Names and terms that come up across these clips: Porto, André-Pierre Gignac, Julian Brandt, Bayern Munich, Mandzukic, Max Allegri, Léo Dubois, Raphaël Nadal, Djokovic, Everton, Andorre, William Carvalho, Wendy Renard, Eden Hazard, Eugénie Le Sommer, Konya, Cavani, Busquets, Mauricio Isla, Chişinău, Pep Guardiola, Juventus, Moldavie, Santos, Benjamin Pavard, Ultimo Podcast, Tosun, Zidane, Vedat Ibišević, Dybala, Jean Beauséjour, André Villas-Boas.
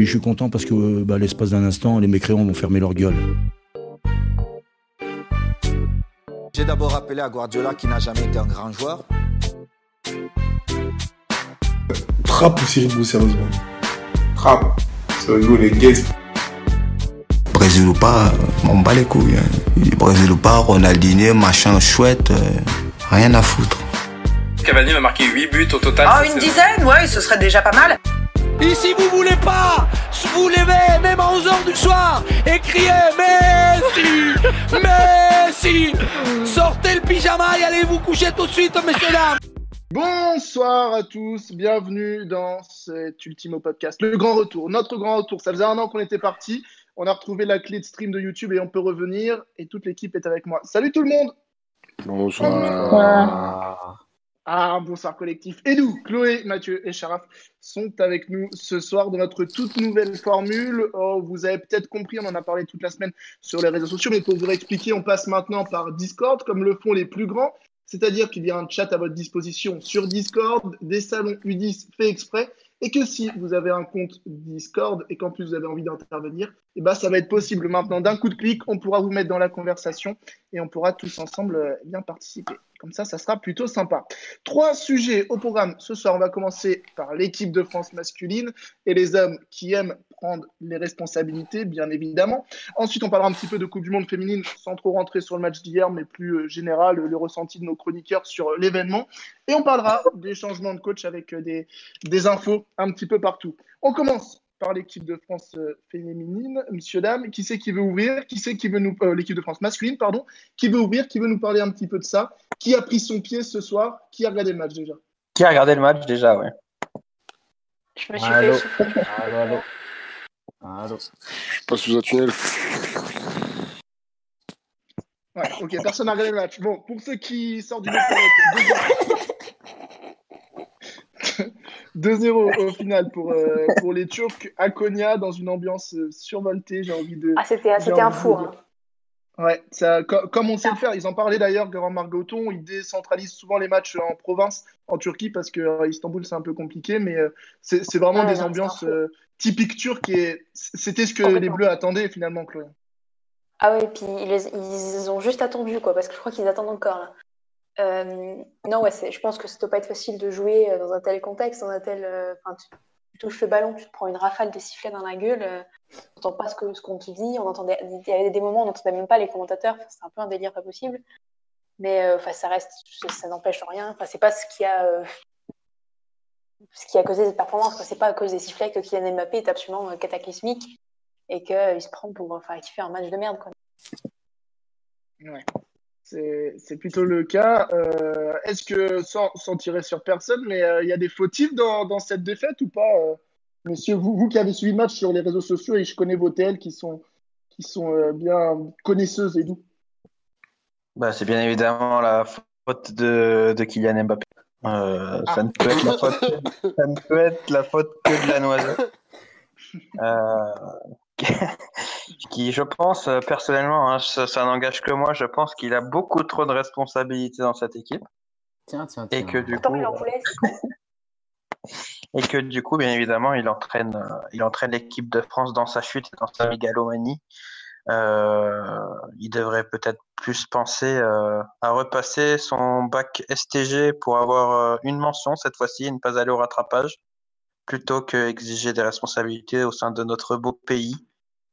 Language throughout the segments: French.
Je suis content parce que l'espace d'un instant, les mécréants vont fermer leur gueule. J'ai d'abord appelé à Guardiola qui n'a jamais été un grand joueur. Trappe ou Sirigu, sérieusement? Trappe, Sirigu, les gays. Brésil ou pas, on bat les couilles. Brésil ou pas, Ronaldinho, machin chouette, rien à foutre. Cavani m'a marqué 8 buts au total. Ah, une dizaine, ouais, ce serait déjà pas mal. Et si vous voulez pas, vous levez même à 11h du soir et criez Messi, Messi. Sortez le pyjama et allez vous coucher tout de suite, messieurs dames. Bonsoir à tous, bienvenue dans cet ultimo podcast, le grand retour, notre grand retour. Ça faisait un an qu'on était parti, on a retrouvé la clé de stream de YouTube et on peut revenir. Et toute l'équipe est avec moi. Salut tout le monde. Bonsoir. Ah, un bonsoir collectif. Et nous, Chloé, Mathieu et Sharaf sont avec nous ce soir dans notre toute nouvelle formule. Oh, vous avez peut-être compris, on en a parlé toute la semaine sur les réseaux sociaux, mais pour vous réexpliquer, on passe maintenant par Discord, comme le font les plus grands. C'est-à-dire qu'il y a un chat à votre disposition sur Discord, des salons U10 faits exprès, et que si vous avez un compte Discord et qu'en plus vous avez envie d'intervenir, eh ben, ça va être possible maintenant. D'un coup de clic, on pourra vous mettre dans la conversation et on pourra tous ensemble bien participer. Comme ça, ça sera plutôt sympa. 3 sujets au programme ce soir. On va commencer par l'équipe de France masculine et les hommes qui aiment prendre les responsabilités, bien évidemment. Ensuite, on parlera un petit peu de Coupe du Monde féminine, sans trop rentrer sur le match d'hier, mais plus général, le ressenti de nos chroniqueurs sur l'événement. Et on parlera des changements de coach avec des infos un petit peu partout. On commence par l'équipe de France féminine, messieurs, dames. Qui c'est qui veut ouvrir? Qui c'est qui veut nous... l'équipe de France masculine, pardon. Qui veut ouvrir? Qui veut nous parler un petit peu de ça? Qui a pris son pied ce soir? Qui a regardé le match déjà? Qui a regardé le match déjà, ouais. Je me suis Allô. Je passe sous un tunnel. Ouais, ok, personne n'a regardé le match. Bon, pour ceux qui sortent du match, 2-0 au final pour les Turcs à Konya, dans une ambiance survoltée, j'ai envie de... Ah, c'était un four. Ouais, ça, comme on sait le faire, ils en parlaient d'ailleurs, Grand Margoton, ils décentralisent souvent les matchs en province, en Turquie, parce qu'à Istanbul, c'est un peu compliqué, mais c'est vraiment des ambiances typiques turques, et c'était ce que les Bleus attendaient finalement, Chloé. Ah ouais, et puis ils ont juste attendu, quoi, parce que je crois qu'ils attendent encore, là. Non, ouais, je pense que ça ne doit pas être facile de jouer dans un tel contexte, dans un tel... tu touches le ballon, tu te prends une rafale des sifflets dans la gueule, on n'entend pas ce qu'on te dit, il y avait des moments où on n'entendait même pas les commentateurs, c'est un peu un délire pas possible, mais ça reste, ça n'empêche rien, c'est pas ce qui a causé cette performance, c'est pas à cause des sifflets que Kylian Mbappé est absolument cataclysmique et qu'il se prend pour... qu'il fait un match de merde, quoi. Ouais. C'est plutôt le cas. Est-ce que, sans tirer sur personne, mais il y a des fautifs dans cette défaite ou pas, monsieur, vous qui avez suivi le match sur les réseaux sociaux, et je connais vos TL qui sont bien connaisseuses et doux. C'est bien évidemment la faute de Kylian Mbappé. Ça ne peut être la faute que de la noisette. Qui, je pense, personnellement, ça n'engage que moi, je pense qu'il a beaucoup trop de responsabilités dans cette équipe. Tiens. Et que du coup, bien évidemment, il entraîne l'équipe de France dans sa chute, dans sa mégalomanie. Il devrait peut-être plus penser à repasser son bac STG pour avoir une mention cette fois-ci, et ne pas aller au rattrapage, plutôt qu'exiger des responsabilités au sein de notre beau pays,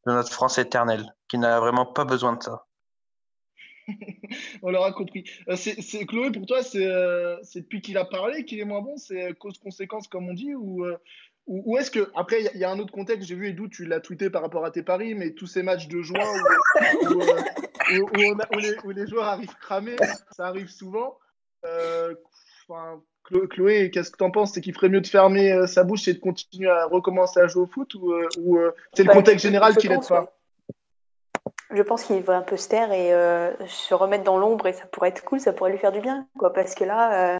de notre France éternelle, qui n'a vraiment pas besoin de ça. On l'aura compris. Chloé, pour toi, c'est depuis qu'il a parlé qu'il est moins bon, c'est cause-conséquence, comme on dit, ou est-ce que... Après, il y a un autre contexte, j'ai vu, Edou, tu l'as tweeté par rapport à tes paris, mais tous ces matchs de juin où les joueurs arrivent cramés, ça arrive souvent. Chloé, qu'est-ce que t'en penses? C'est qu'il ferait mieux de fermer sa bouche et de continuer à recommencer à jouer au foot, ou c'est le contexte général qui l'aide pas? Je pense qu'il devrait un peu se taire et se remettre dans l'ombre, et ça pourrait être cool, ça pourrait lui faire du bien, quoi, parce que là,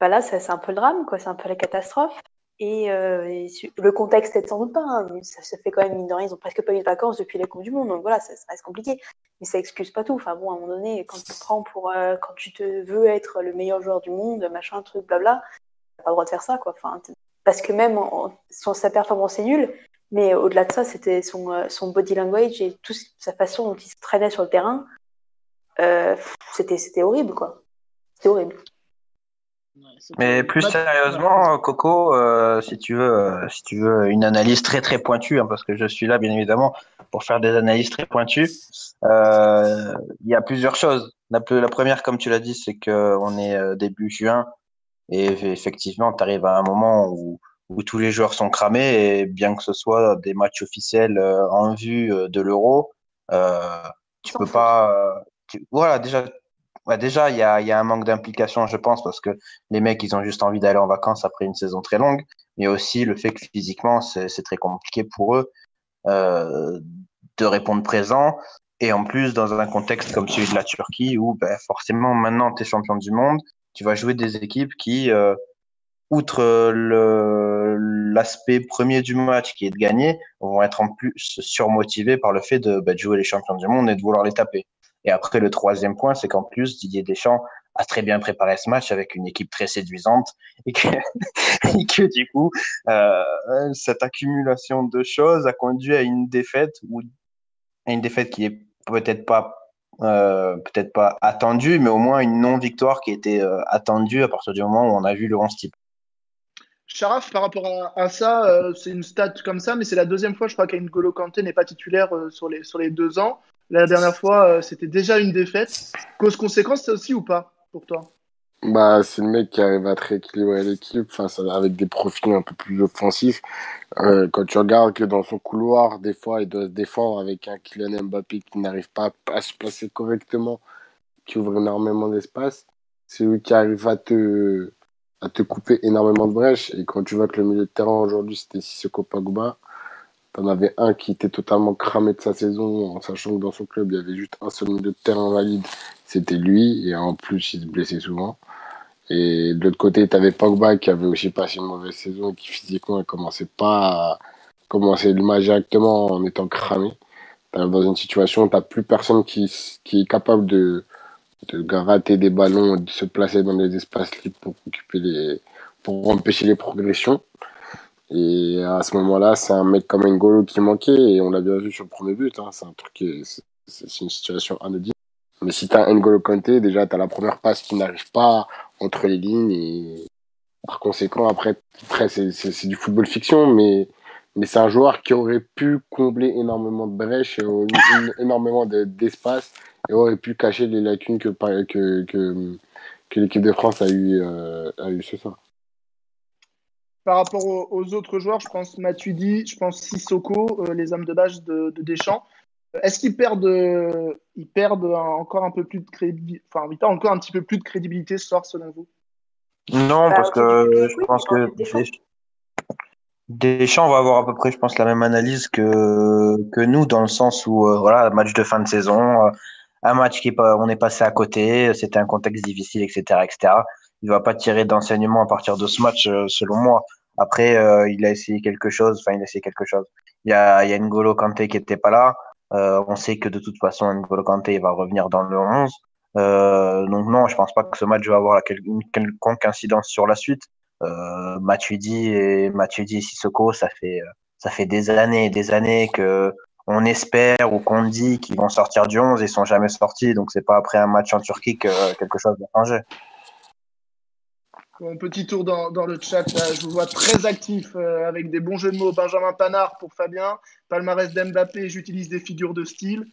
là c'est un peu le drame, quoi, c'est un peu la catastrophe. Et le contexte aide sans doute pas, hein, ça fait quand même, mine de rien, ils n'ont presque pas eu de vacances depuis la Coupe du Monde, donc voilà, ça reste compliqué, mais ça excuse pas tout. Enfin bon, à un moment donné, quand tu te veux être le meilleur joueur du monde, machin, truc, blabla, t'as pas le droit de faire ça, quoi. Parce que même sans sa performance est nulle, Mais au-delà de ça, c'était son body language et toute sa façon dont il se traînait sur le terrain. C'était horrible, quoi. C'était horrible. Mais plus sérieusement, Coco, si tu veux une analyse très très pointue, hein, parce que je suis là bien évidemment pour faire des analyses très pointues, il y a plusieurs choses. La première, comme tu l'as dit, c'est qu'on est début juin et effectivement tu arrives à un moment où tous les joueurs sont cramés, et bien que ce soit des matchs officiels en vue de l'Euro, tu peux pas... Voilà, déjà, il y a un manque d'implication, je pense, parce que les mecs, ils ont juste envie d'aller en vacances après une saison très longue, mais aussi le fait que physiquement, c'est très compliqué pour eux de répondre présent, et en plus, dans un contexte comme celui de la Turquie, où ben, forcément, maintenant, tu es champion du monde, tu vas jouer des équipes qui... outre l'aspect premier du match qui est de gagner, vont être en plus surmotivés par le fait de jouer les champions du monde et de vouloir les taper. Et après, le troisième point, c'est qu'en plus, Didier Deschamps a très bien préparé ce match avec une équipe très séduisante et que du coup, cette accumulation de choses a conduit à une défaite qui est peut-être pas attendue, mais au moins une non-victoire qui était attendue à partir du moment où on a vu le 11 type. Sharaf, par rapport à ça, c'est une stat comme ça, mais c'est la deuxième fois, je crois, qu'N'Golo Kanté n'est pas titulaire sur les 2 ans. La dernière fois, c'était déjà une défaite. Cause-conséquence, c'est aussi ou pas, pour toi ? Bah, c'est le mec qui arrive à très équilibrer l'équipe, avec des profils un peu plus offensifs. Quand tu regardes que dans son couloir, des fois, il doit se défendre avec un Kylian Mbappé qui n'arrive pas à se placer correctement, qui ouvre énormément d'espace. C'est lui qui arrive à te couper énormément de brèches, et quand tu vois que le milieu de terrain aujourd'hui c'était Sissoko, Pogba, t'en avais un qui était totalement cramé de sa saison, en sachant que dans son club il y avait juste un seul milieu de terrain valide, c'était lui, et en plus il se blessait souvent, et de l'autre côté t'avais Pogba qui avait aussi passé une mauvaise saison et qui physiquement ne commençait pas à commencer le match directement en étant cramé. T'es dans une situation où t'as plus personne qui est capable de gratter des ballons, de se placer dans les espaces libres pour empêcher les progressions. Et à ce moment-là, c'est un mec comme N'Golo qui manquait, et on l'a bien vu sur le premier but, hein. C'est un truc c'est une situation anodine. Mais si t'as N'Golo Kanté, déjà t'as la première passe qui n'arrive pas entre les lignes, et par conséquent, après c'est du football fiction, mais c'est un joueur qui aurait pu combler énormément de brèches, énormément d'espace, et aurait pu cacher les lacunes que l'équipe de France a eu ce soir. Par rapport aux autres joueurs, je pense Matuidi, je pense Sissoko, les hommes de base de Deschamps. Est-ce qu'ils perdent encore un peu plus de crédibilité, ce soir selon vous ? Non, parce que je pense que Deschamps va avoir à peu près, je pense, la même analyse que nous, dans le sens où voilà, match de fin de saison. Un match on est passé à côté, c'était un contexte difficile, etc., etc. Il va pas tirer d'enseignement à partir de ce match, selon moi. Après, il a essayé quelque chose. Il y a N'Golo Kanté qui était pas là. On sait que de toute façon, N'Golo Kanté va revenir dans le 11. Donc non, je pense pas que ce match va avoir une quelconque incidence sur la suite. Matuidi et Sissoko, ça fait des années et des années que on espère ou qu'on dit qu'ils vont sortir du 11, ils sont jamais sortis, donc c'est pas après un match en Turquie que quelque chose va changer. Bon, petit tour dans le chat, là. Je vous vois très actif avec des bons jeux de mots. Benjamin Pavard pour Fabien, palmarès d'Mbappé, j'utilise des figures de style.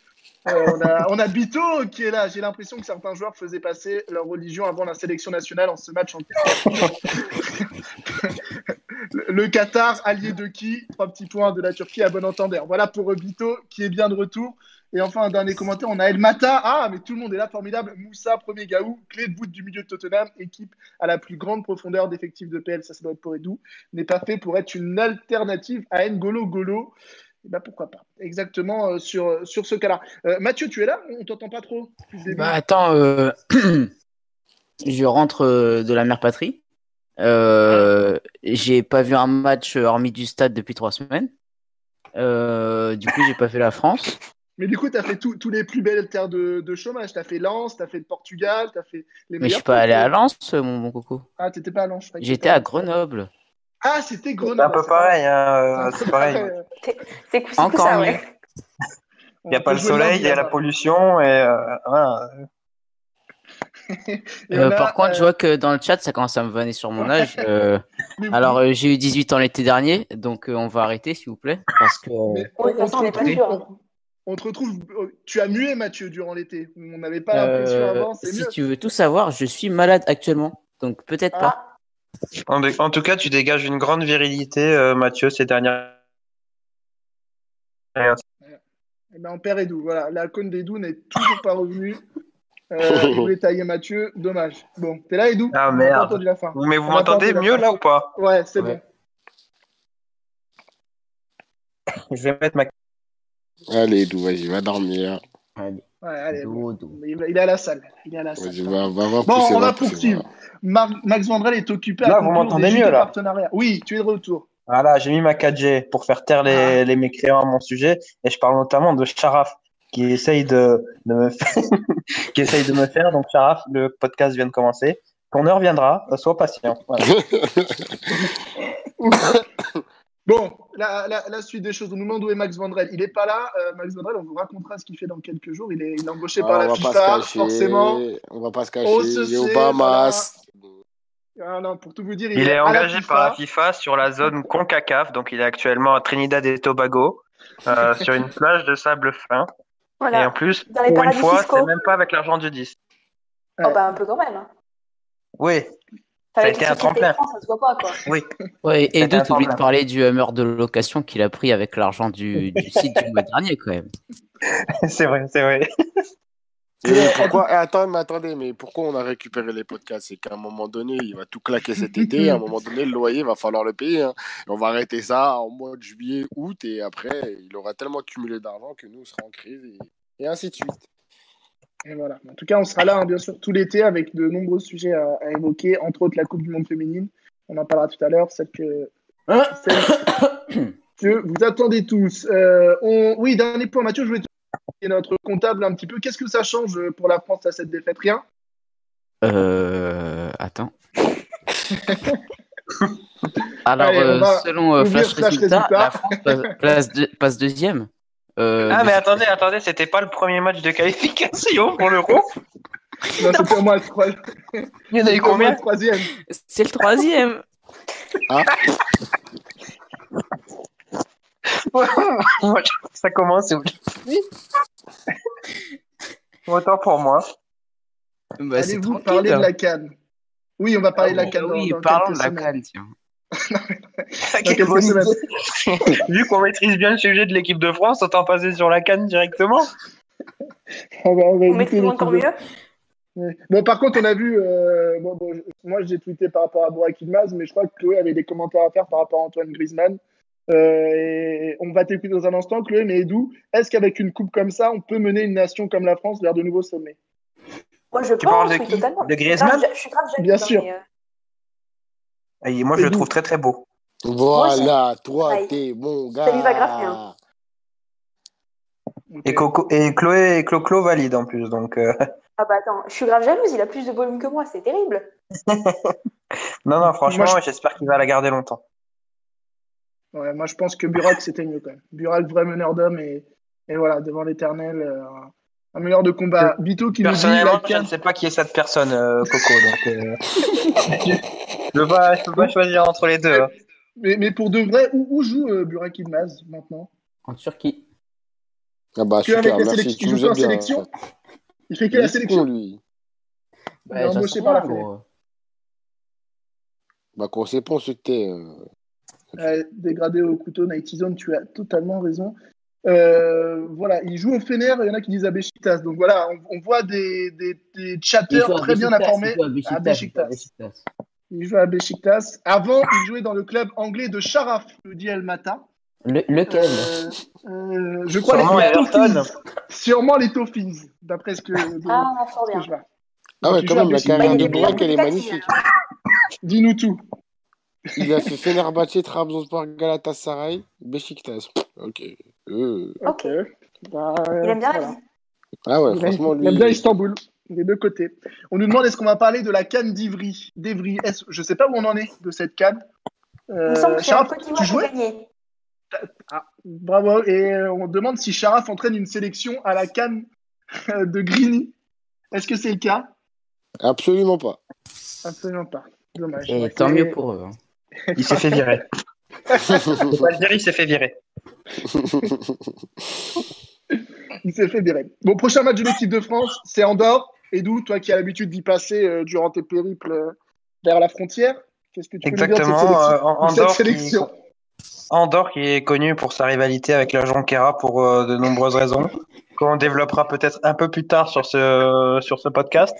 On a Bito qui est là. J'ai l'impression que certains joueurs faisaient passer leur religion avant la sélection nationale en ce match en Le Qatar, allié de qui ? 3 petits points de la Turquie à bon entendeur. Voilà pour Bito qui est bien de retour. Et enfin, un dernier commentaire, on a El Mata. Ah, mais tout le monde est là, formidable. Moussa, premier Gaou, clé de voûte du milieu de Tottenham, équipe à la plus grande profondeur d'effectifs de PL. Ça doit être pour Edou. N'est pas fait pour être une alternative à N'Golo Golo. Eh ben, pourquoi pas. Exactement sur ce cas-là. Mathieu, tu es là ? On t'entend pas trop. Bah, attends, je rentre de la mère patrie. J'ai pas vu un match hormis du stade depuis 3 semaines. Du coup, j'ai pas fait la France. Mais du coup, tu as fait tous les plus belles terres de chômage. Tu as fait Lens, tu as fait le Portugal, tu as fait les meilleurs. Mais je ne suis pas allé à Lens, mon coco. Ah, tu n'étais pas à Lens. J'étais à Grenoble. Ah, c'était Grenoble. C'est un peu pareil. Hein, c'est pareil. C'est cool, encore ça, ouais. Il n'y a pas le soleil, il y a la pollution et voilà. Là, par contre, je vois que dans le chat, ça commence à me vanner sur mon âge. Alors, j'ai eu 18 ans l'été dernier, donc on va arrêter, s'il vous plaît, parce que. On te retrouve. Tu as mué, Mathieu, durant l'été. On n'avait pas l'impression avant. C'est si mieux. Tu veux tout savoir, je suis malade actuellement, donc peut-être pas. En tout cas, tu dégages une grande virilité, Mathieu, ces dernières. Eh ben, on perd Edou. Voilà, la cône d'Edou n'est toujours pas revenue. Je voulais tailler Mathieu, dommage. Bon, t'es là, Edou? Ah merde. De la fin. Mais vous m'entendez mieux là ou pas? Ouais, c'est bon. Je vais mettre ma. Allez, Edou, vas-y, va dormir. Allez. Ouais, allez, il est à la salle. Il est à la salle. Ouais, va voir bon, on va poursuivre. Max Vandrel est occupé là, à vous m'entendez mieux là. Oui, tu es de retour. Voilà, j'ai mis ma 4G pour faire taire les mécréants à mon sujet. Et je parle notamment de Sharaf qui essaye de me faire. Donc, Sharaf, le podcast vient de commencer. Quand on reviendra, sois patient. Voilà. Bon, la suite des choses. On nous demande où est Max Vandrel. Il n'est pas là. Max Vandrel, on vous racontera ce qu'il fait dans quelques jours. Il est embauché par la FIFA, forcément. On ne va pas se cacher. Il est au Bahamas. Non, pour tout vous dire, il est engagé par la FIFA sur la zone CONCACAF. Donc, il est actuellement à Trinidad et Tobago, sur une plage de sable fin. Voilà. Et en plus, pour une fois, c'est même pas avec l'argent du 10. Ouais. Oh, bah, un peu quand même. Hein. Oui. Ça a été un tremplin. Ça se voit pas, quoi. Oui. Ouais, et Edou, t'oublies de parler du Hummer de location qu'il a pris avec l'argent du site du mois dernier, quand même. C'est vrai. Mais pourquoi on a récupéré les podcasts? C'est qu'à un moment donné, il va tout claquer cet été. À un moment donné, le loyer, il va falloir le payer. Hein. On va arrêter ça en mois de juillet, août. Et après, il aura tellement cumulé d'argent que nous, on sera en crise. Et ainsi de suite. Et voilà. En tout cas, on sera là, hein, bien sûr, tout l'été avec de nombreux sujets à évoquer, entre autres la Coupe du Monde féminine. On en parlera tout à l'heure, celle que vous attendez tous. Oui, dernier point, Mathieu, je voulais te demander notre comptable un petit peu. Qu'est-ce que ça change pour la France à cette défaite? Rien. Attends. Alors, selon Flash Résultat, la France passe deuxième. Mais attendez, c'était pas le premier match de qualification pour l'Euro? Non, c'était au moins le troisième. Il y en a eu combien? C'est le troisième. Ah. Ça commence, c'est obligé. Autant pour moi. Bah, allez-vous parler de la CAN? Oui, on va parler de la CAN. Oui, parlons de la CAN, tiens. Vu qu'on maîtrise bien le sujet de l'équipe de France, autant passer sur la CAN directement. On maîtrise encore mieux. Bon, par contre, on a vu. Moi, j'ai tweeté par rapport à Burak Yılmaz, mais je crois que Chloé avait des commentaires à faire par rapport à Antoine Griezmann. Et on va t'écouter dans un instant, Chloé. Mais Edou, est-ce qu'avec une coupe comme ça, on peut mener une nation comme la France vers de nouveaux sommets? Moi, je pense totalement. De Griezmann. Je suis grave jaloux. Bien sûr. Et moi, je le trouve très, très beau. Voilà, toi, t'es mon gars. Ça lui va grave bien. Et Chloé et Clo-Clo valide en plus. Donc, Ah bah attends, je suis grave jalouse, il a plus de volume que moi, c'est terrible. non, franchement, moi, j'espère qu'il va la garder longtemps. Ouais, moi, je pense que Burak, c'était mieux quand même. Burak, vrai meneur d'homme et voilà, devant l'éternel, un meilleur de combat. Bito qui nous dit... Personnellement, je ne sais pas qui est cette personne, Coco. Donc, je peux pas choisir entre les deux. Hein. Mais pour de vrai, où joue Burak Yılmaz maintenant? En Turquie. Ah bah, super, merci. Tu joues en sélection? Il fait que la sélection, lui. Il est embauché par la France. Bah, qu'on sait pas, c'était... Dégradé au couteau, Nighty Zone, tu as totalement raison. Voilà, il joue au Fener, il y en a qui disent à Beşiktaş. Donc voilà, on voit des chatters très bien informés à Beşiktaş. Il joue à Beşiktaş. Avant, il jouait dans le club anglais de Sharaf, le dit El Mata. Lequel je crois sûrement les Toffees, d'après ce que je vois. Ah ouais, quand même, la carrière de Burak, elle est magnifique. Dis-nous tout. Il a fait Fenerbahçe, Trabzonspor, Galatasaray, Beşiktaş. Ok. Bah, il aime bien la vie. Ah ouais, franchement, lui... Il aime bien Istanbul, des deux côtés. On nous demande est-ce qu'on va parler de la CAN d'Evry. Je ne sais pas où on en est de cette CAN. Charaf, tu jouais ? Ah, bravo. Et on demande si Charaf entraîne une sélection à la CAN de Grigny. Est-ce que c'est le cas ? Absolument pas. Absolument pas. Dommage. Tant mieux pour eux. Hein. Il s'est fait virer. Il s'est fait virer. Il s'est fait virer. Bon, prochain match de l'équipe de France, c'est Andorre. Edoù, toi qui as l'habitude d'y passer durant tes périples vers la frontière, qu'est-ce que tu peux nous dire de cette sélection ? Andorre qui est connue pour sa rivalité avec la Jonquera pour de nombreuses raisons, qu'on développera peut-être un peu plus tard sur ce podcast.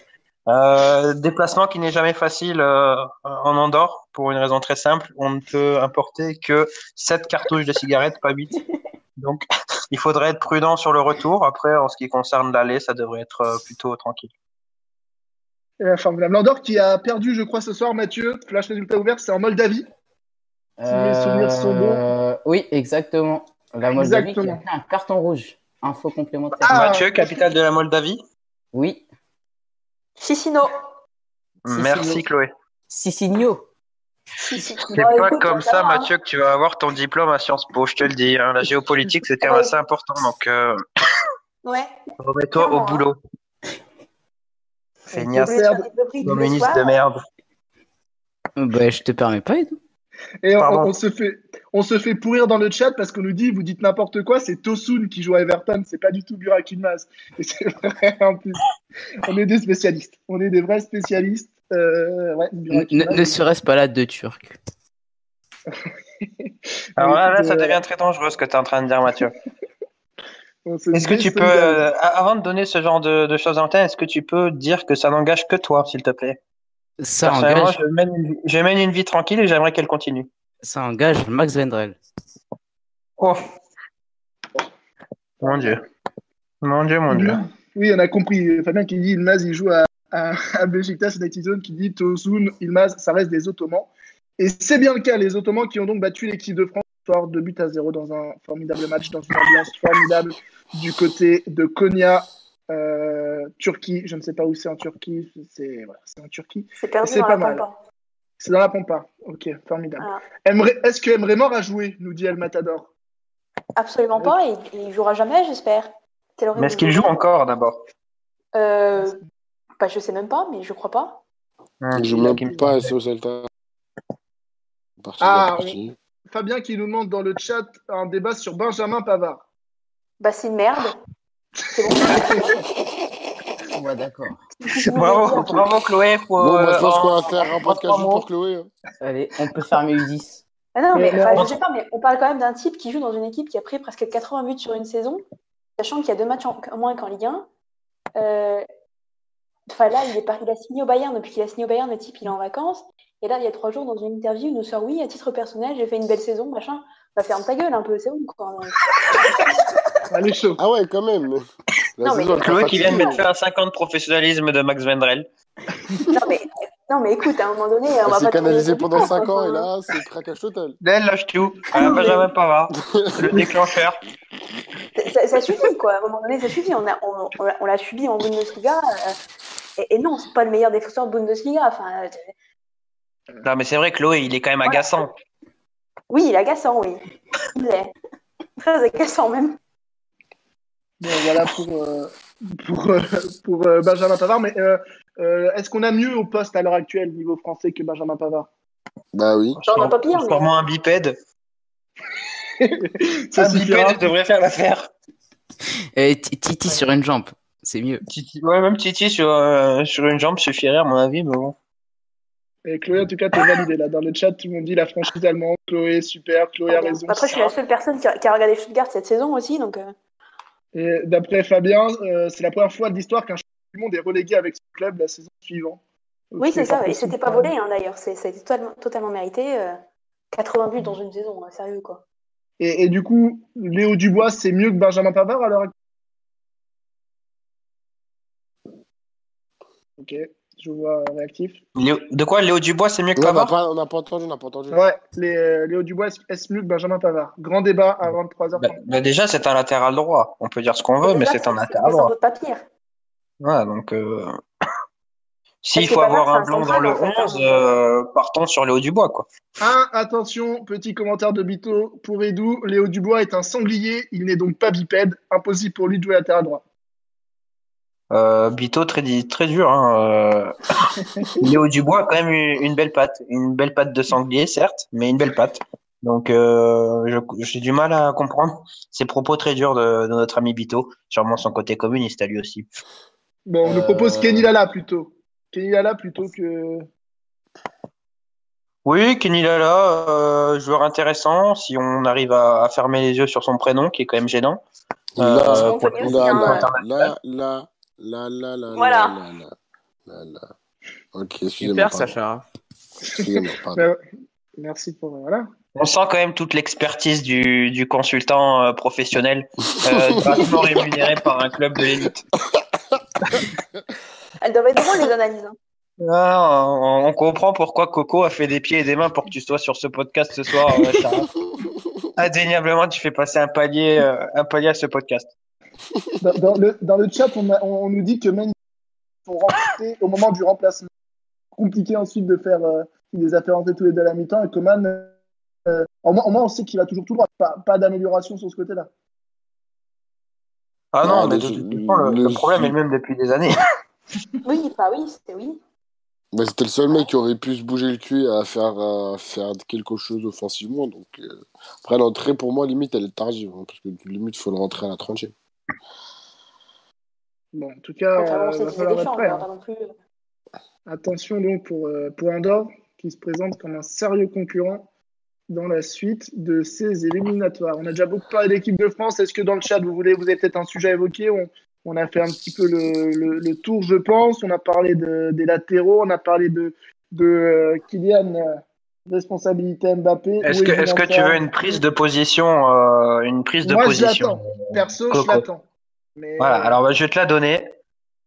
Déplacement qui n'est jamais facile en Andorre pour une raison très simple, on ne peut importer que 7 cartouches de cigarettes, pas 8. Donc il faudrait être prudent sur le retour. Après, en ce qui concerne l'aller, ça devrait être plutôt tranquille. Formidable. L'Andorre qui a perdu, je crois, ce soir, Mathieu. Flash résultat ouvert, c'est en Moldavie. Si mes souvenirs sont bons. Oui, exactement. La Moldavie qui a un carton rouge. Info complémentaire. Ah, Mathieu, capitale de la Moldavie ? Oui. Chisinau. Merci, Chloé. Chisinau. C'est pas comme ça, Mathieu, que tu vas avoir ton diplôme à Sciences Po, je te le dis. Hein. La géopolitique, c'est un assez important. Donc, remets-toi au boulot. Feignasse, communiste de merde. Bah, je te permets pas, Edoù. Et on se fait pourrir dans le chat parce qu'on nous dit, vous dites n'importe quoi, c'est Tosun qui joue à Everton, c'est pas du tout Burak Yılmaz. Et c'est vrai en plus. On est des spécialistes. On est des vrais spécialistes. Ne serait-ce pas là deux Turcs. Alors là, ça devient très dangereux ce que tu es en train de dire, Mathieu. Est-ce que tu peux, avant de donner ce genre de choses en tête, est-ce que tu peux dire que ça n'engage que toi, s'il te plaît ? Ça engage. Je mène une vie tranquille et j'aimerais qu'elle continue. Ça engage Max Vendrell. Oh mon Dieu. Mon Dieu. Oui, on a compris. Fabien qui dit Yılmaz, il joue à Beşiktaş, Zone qui dit Tosun, Yılmaz, ça reste des Ottomans. Et c'est bien le cas, les Ottomans qui ont donc battu l'équipe de France, par 2-0 dans un formidable match, dans une ambiance formidable du côté de Konya. Turquie, je ne sais pas où c'est en Turquie, c'est en Turquie. C'est perdu dans la Pampa. C'est dans la Pampa, ok, formidable. Voilà. Est-ce que Emre Mor a joué, nous dit El Matador? Absolument pas, il ne jouera jamais, j'espère. Mais est-ce qu'il joue encore d'abord? Je ne sais même pas, mais je ne crois pas. Il ne joue même pas, c'est au Celta. Fabien qui nous demande dans le chat un débat sur Benjamin Pavard. Bah c'est une merde. C'est bon. Ouais, d'accord. Bravo Chloé. Je pense qu'on va faire un podcast pour Chloé. Allez, on peut fermer U10. Ah non, mais je sais pas, mais on parle quand même d'un type qui joue dans une équipe qui a pris presque 80 buts sur une saison, sachant qu'il y a 2 matchs en moins qu'en Ligue 1. Là, il a signé au Bayern. Depuis qu'il a signé au Bayern, le type, il est en vacances. Et là, il y a 3 jours, dans une interview, il nous sort, oui, à titre personnel, j'ai fait une belle saison, machin. Bah, ferme ta gueule un peu, c'est bon, quoi. Elle est chaude. Ah ouais, quand même. Chloé qui vient de mettre un 50 de professionnalisme de Max Vendrell. Non mais écoute, à un moment donné, on va pas canalisé pendant 5 ans et là, c'est crack à total. Del, lâche tout. Benjamin Pavard, le déclencheur. Ça suffit quoi. À un moment donné, ça suffit. On l'a subi en Bundesliga. Et non, c'est pas le meilleur défenseur de Bundesliga. Enfin. Non mais c'est vrai que Chloé, il est quand même agaçant. Oui, il est agaçant, oui. Il est très agaçant même. Bon, voilà pour Benjamin Pavard. Mais est-ce qu'on a mieux au poste à l'heure actuelle niveau français que Benjamin Pavard ? Bah oui. Sûrement un bipède. Ça, un bipède devrait faire l'affaire. Titi sur une jambe, c'est mieux. Ouais, même Titi sur une jambe suffirait à mon avis, mais bon. Et Chloé, en tout cas, t'es validée là. Dans le chat, tout le monde dit la franchise allemande. Chloé, super. Chloé a raison. Après, je suis la seule personne qui a regardé Stuttgart cette saison aussi, donc. Et d'après Fabien, c'est la première fois de l'histoire qu'un champion du monde est relégué avec son club la saison suivante. Donc, oui, c'est ça. Et c'était pas volé, hein, d'ailleurs. Ça a été totalement mérité. 80 buts dans une saison, sérieux, quoi. Et du coup, Léo Dubois, c'est mieux que Benjamin Pavard, alors. Ok, je vois réactif. De quoi, Léo Dubois, c'est mieux que Pavard? On n'a pas entendu, Ouais, Léo Dubois, est-ce mieux que Benjamin Pavard? Grand débat à 23h30. Bah déjà, c'est un latéral droit. On peut dire ce qu'on veut, mais c'est un latéral droit. C'est sans doute pas pire. Ouais, donc... S'il faut avoir un blanc dans le 11, partons sur Léo Dubois, quoi. Attention, petit commentaire de Bito pour Edou. Léo Dubois est un sanglier, il n'est donc pas bipède. Impossible pour lui de jouer latéral droit. Bito, très dur. Hein. Léo Dubois, quand même, une belle patte de sanglier, certes, mais une belle patte. Donc, j'ai du mal à comprendre ces propos très durs de notre ami Bito. Sûrement son côté communiste à lui aussi. Bon, on nous propose Kenilala plutôt. Kenilala plutôt que. Oui, Kenilala, joueur intéressant. Si on arrive à fermer les yeux sur son prénom, qui est quand même gênant. Ok, excusez-moi. Super, Sacha. Excusez-moi, pardon. Merci pour. Voilà. On sent quand même toute l'expertise du consultant professionnel, vachement rémunéré par un club de l'élite. Elle devrait être bonne, les analyses. Ah, on comprend pourquoi Coco a fait des pieds et des mains pour que tu sois sur ce podcast ce soir. Indéniablement, tu fais passer un palier à ce podcast. Dans le chat, on nous dit que même pour remplacer au moment du remplacement, compliqué ensuite de faire. Il les a fait rentrer tous les deux à la mi-temps et Coman. Au moins, on sait qu'il a toujours tout droit. Pas d'amélioration sur ce côté-là. Ah non, mais le problème est le même depuis des années. Oui. Bah, c'était le seul mec qui aurait pu se bouger le cul à faire quelque chose offensivement. Donc, après, l'entrée, pour moi, limite, elle est tardive. Hein, parce que limite, il faut le rentrer à la 30e. Bon, en tout cas, attention donc pour Andorre, qui se présente comme un sérieux concurrent dans la suite de ces éliminatoires. On a déjà beaucoup parlé d'équipe de France. Est-ce que dans le chat, vous avez peut-être un sujet à évoquer? On a fait un petit peu le tour, je pense. On a parlé des latéraux, on a parlé de Kylian, responsabilité Mbappé. Est-ce que tu veux une prise de position Moi, je l'attends. Perso, Coco. Je l'attends. Mais... Voilà, alors je vais te la donner.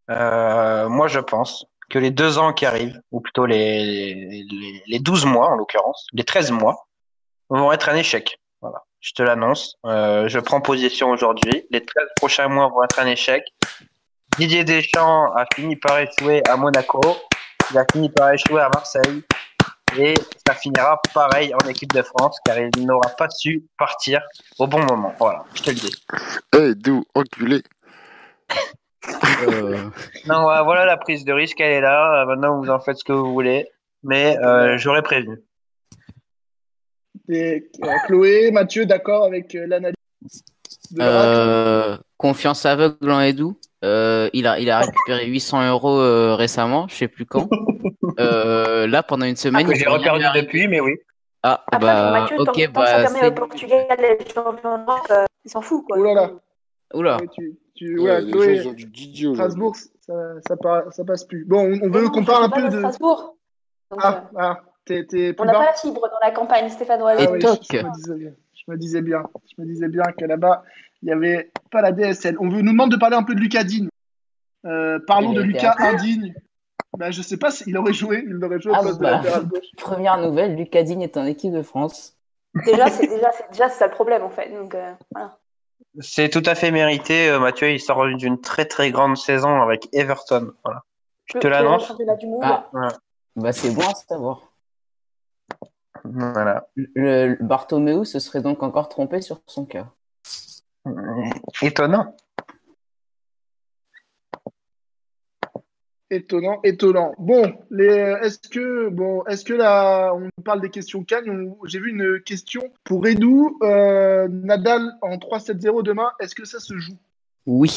Moi, je pense que les 2 ans qui arrivent, ou plutôt les 12 mois en l'occurrence, les 13 mois, vont être un échec. Voilà, je te l'annonce. Je prends position aujourd'hui. Les 13 prochains mois vont être un échec. Didier Deschamps a fini par échouer à Monaco. Il a fini par échouer à Marseille. Et ça finira pareil en équipe de France, car il n'aura pas su partir au bon moment. Voilà, je te le dis. D'où enculé. Non, voilà, la prise de risque, elle est là. Maintenant, vous en faites ce que vous voulez. Mais j'aurais prévenu. Et Chloé, Mathieu, d'accord avec l'analyse de confiance aveugle en Edou. Il a récupéré 800 € récemment, je ne sais plus quand. Là, pendant une semaine... j'ai reperdu depuis, mais oui. Mathieu, au Portugal, les gens ils s'en foutent, quoi. Oula. Chloé, Strasbourg, ça passe plus. Bon, on veut qu'on parle un peu de... Strasbourg. On n'a pas la fibre dans la campagne stéphanoise. Ah oui, je me disais bien que là-bas, il n'y avait pas la DSL. On nous demande de parler un peu de Lucas Digne. Parlons de Lucas Indigne. Bah, je ne sais pas s'il aurait joué. Il aurait joué au poste de latéral gauche. Première nouvelle, Lucas Digne est en équipe de France. C'est ça le problème, en fait. Donc, voilà. C'est tout à fait mérité. Mathieu, il sort d'une très, très grande saison avec Everton. Voilà. Je te l'annonce. C'est bon à savoir. Voilà. Le Bartomeu se serait donc encore trompé sur son cas. Étonnant. Bon, est-ce que là on parle des questions Cannes? J'ai vu une question pour Edou. Nadal en 3-7-0 demain, est-ce que ça se joue? Oui,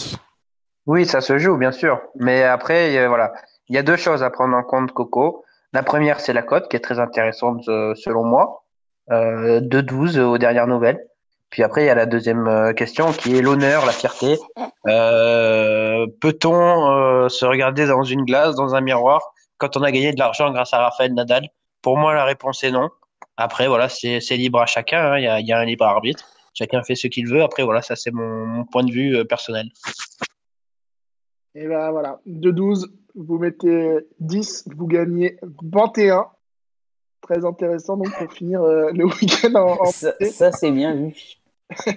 ça se joue, bien sûr. Mais après, voilà, il y a 2 choses à prendre en compte, Coco. La première, c'est la cote, qui est très intéressante selon moi, de 12 aux dernières nouvelles. Puis après, il y a la deuxième question, qui est l'honneur, la fierté. Peut-on se regarder dans une glace, dans un miroir, quand on a gagné de l'argent grâce à Raphaël Nadal? Pour moi, la réponse est non. Après, voilà, c'est libre à chacun, hein. Il y a un libre arbitre. Chacun fait ce qu'il veut. Après, voilà, ça, c'est mon point de vue personnel. Et ben voilà, de 12... Vous mettez 10, vous gagnez 21. Très intéressant donc pour finir le week-end en ça c'est bien vu. c'est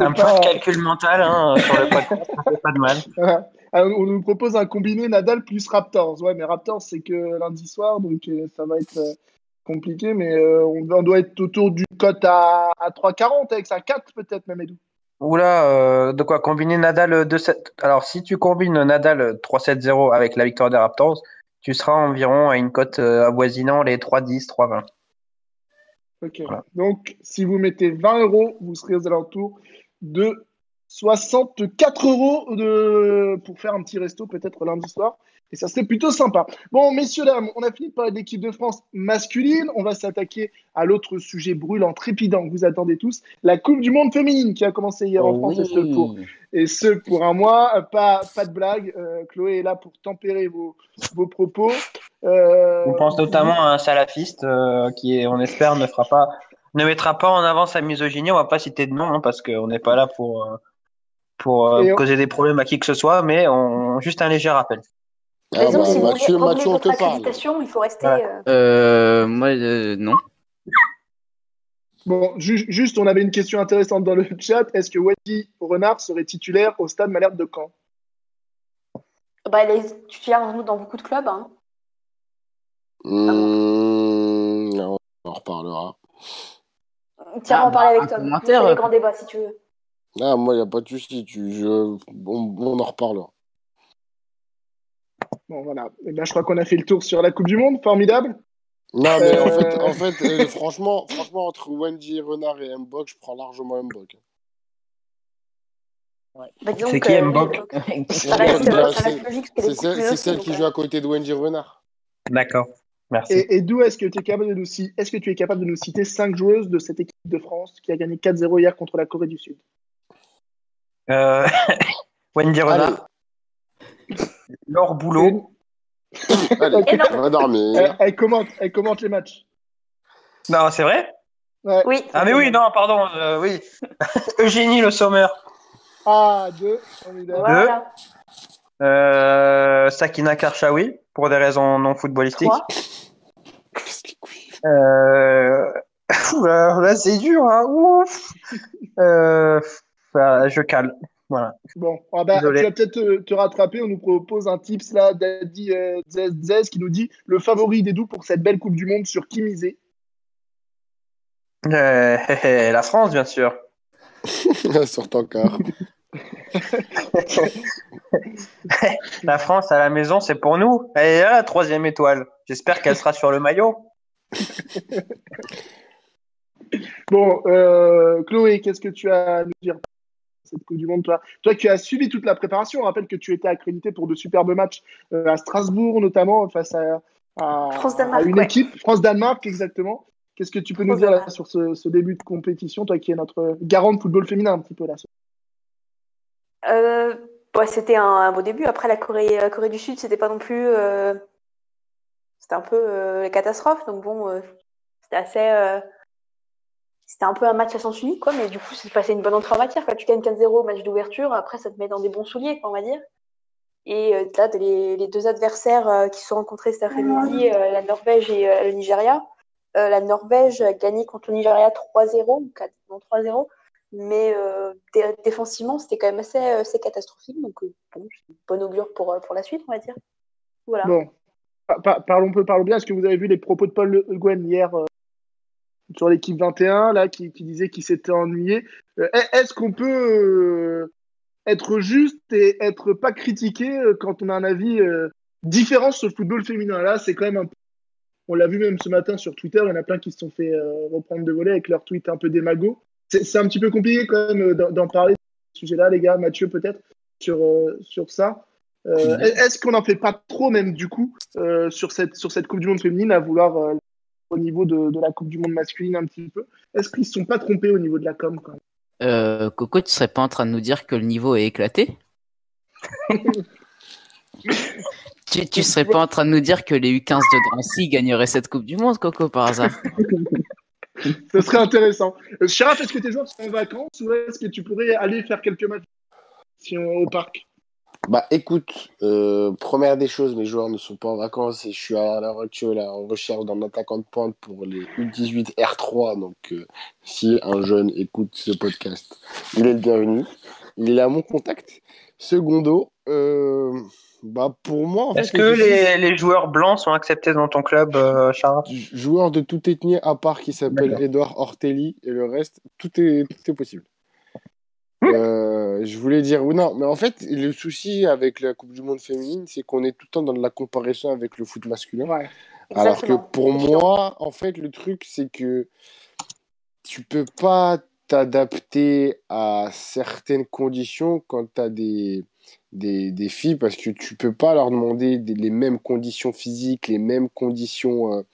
un peu de calcul mental, hein, sur le podcast, ça fait pas de mal. Ouais. On nous propose un combiné Nadal plus Raptors. Ouais, mais Raptors, c'est que lundi soir, donc ça va être compliqué. Mais on doit être autour du cote à 3,40 avec sa 4 peut-être, même Edou. Oula, de quoi combiner Nadal 2-7. Alors, si tu combines Nadal 3-7-0 avec la victoire des Raptors, tu seras environ à une cote avoisinant les 3-10, 3-20. Ok. Voilà. Donc, si vous mettez 20 €, vous serez aux alentours de 64 € pour faire un petit resto peut-être lundi soir. Et ça, c'est plutôt sympa. Bon, messieurs, dames, on a fini de parler de l'équipe de France masculine. On va s'attaquer à l'autre sujet brûlant, trépidant, que vous attendez tous. La Coupe du Monde féminine qui a commencé hier en France, et ce pour un mois. Pas de blague. Chloé est là pour tempérer vos propos. On pense notamment à un salafiste qui, on espère, ne mettra pas en avant sa misogynie. On ne va pas citer de nom parce qu'on n'est pas là pour causer des problèmes à qui que ce soit, mais juste un léger rappel. Si Mathieu, on te parle. Il faut rester. Moi, non. Bon, juste, on avait une question intéressante dans le chat. Est-ce que Wadi Renard serait titulaire au stade Malherbe de Caen ? Elle est titulaire dans beaucoup de clubs. On en reparlera. Tiens, on va en parler avec Tom. C'est le grand débat, si tu veux. Moi, il n'y a pas de souci. On en reparlera. Bon, voilà. Et je crois qu'on a fait le tour sur la Coupe du Monde. Formidable. Non, mais en fait, franchement, entre Wendy Renard et Mbok, je prends largement Mbok. Ouais. C'est qui Mbok ? C'est celle qui joue à côté de Wendy Renard. D'accord. Merci. Et d'où est-ce que tu es capable de nous citer 5 joueuses de cette équipe de France qui a gagné 4-0 hier contre la Corée du Sud ? Wendy Renard. Laure Boulot. Allez, on va dormir. Elle commente les matchs. Non, c'est vrai ? Ouais. Oui. Ah, mais oui, non, pardon. Oui. Eugénie Le Sommer. Ah, 2. Voilà. Sakina Karchaoui, pour des raisons non footballistiques. 3. Là, c'est dur. Ouf. Je cale. Voilà. Bon, tu vas peut-être te rattraper. On nous propose un tips là d'Adi Zez qui nous dit le favori des doux pour cette belle Coupe du Monde, sur qui miser ? La France, bien sûr. Sur ton corps. La France à la maison, c'est pour nous. Elle est là, la 3e étoile. J'espère qu'elle sera sur le maillot. Bon, Chloé, qu'est-ce que tu as à nous dire ? Cette Coupe du Monde, toi qui as suivi toute la préparation, on rappelle que tu étais accrédité pour de superbes matchs à Strasbourg, notamment face à une équipe, France-Danemark, exactement. Qu'est-ce que tu peux nous dire là, sur ce début de compétition, toi qui es notre garant de football féminin un petit peu là. C'était un beau début. Après la Corée du Sud, c'était pas non plus, c'était un peu la catastrophe. Donc bon, c'était assez. C'était un peu un match à sens unique, mais du coup, c'est passé une bonne entrée en matière. Quand tu gagnes 15-0 au match d'ouverture, après, ça te met dans des bons souliers, on va dire. Et là, les deux adversaires qui se sont rencontrés cet après-midi, la Norvège et le Nigeria. La Norvège a gagné contre le Nigeria 3-0, 3-0. Mais défensivement, c'était quand même assez catastrophique. Donc, bon augure pour la suite, on va dire. Voilà. Bon. Parlons bien. Est-ce que vous avez vu les propos de Paul Le Guen hier sur l'équipe 21, là, qui disait qu'il s'était ennuyé. Est-ce qu'on peut être juste et être pas critiqué quand on a un avis différent sur le football féminin ? Là, c'est quand même un peu... On l'a vu même ce matin sur Twitter, il y en a plein qui se sont fait reprendre de voler avec leurs tweets un peu démagogues. C'est un petit peu compliqué quand même d'en parler de ce sujet-là, les gars. Mathieu, peut-être, sur ça. Est-ce qu'on n'en fait pas trop, même, du coup, sur cette Coupe du Monde féminine, à vouloir... au niveau de la Coupe du Monde masculine un petit peu. Est-ce qu'ils ne se sont pas trompés au niveau de la com, quand même ? Coco, tu ne serais pas en train de nous dire que le niveau est éclaté ? Tu ne serais pas en train de nous dire que les U15 de Drancy gagneraient cette Coupe du Monde, Coco, par hasard ? Ce serait intéressant. Sharaf, est-ce que tes joueurs sont en vacances ou est-ce que tu pourrais aller faire quelques matchs au parc ? Écoute, première des choses, mes joueurs ne sont pas en vacances et je suis à l'heure actuelle en recherche d'un attaquant de pointe pour les U18 R3. Donc, si un jeune écoute ce podcast, il est le bienvenu. Il est à mon contact. Secondo, Pour moi, en fait, que les joueurs blancs sont acceptés dans ton club, Charles ? Joueurs de toute ethnie, à part qui s'appelle Edouard Ortelli, et le reste, tout est possible. Je voulais dire ou non, mais en fait, le souci avec la Coupe du Monde féminine, c'est qu'on est tout le temps dans de la comparaison avec le foot masculin. Ouais, alors que pour moi, en fait, le truc, c'est que tu peux pas t'adapter à certaines conditions quand tu as des filles, parce que tu peux pas leur demander les mêmes conditions physiques, les mêmes conditions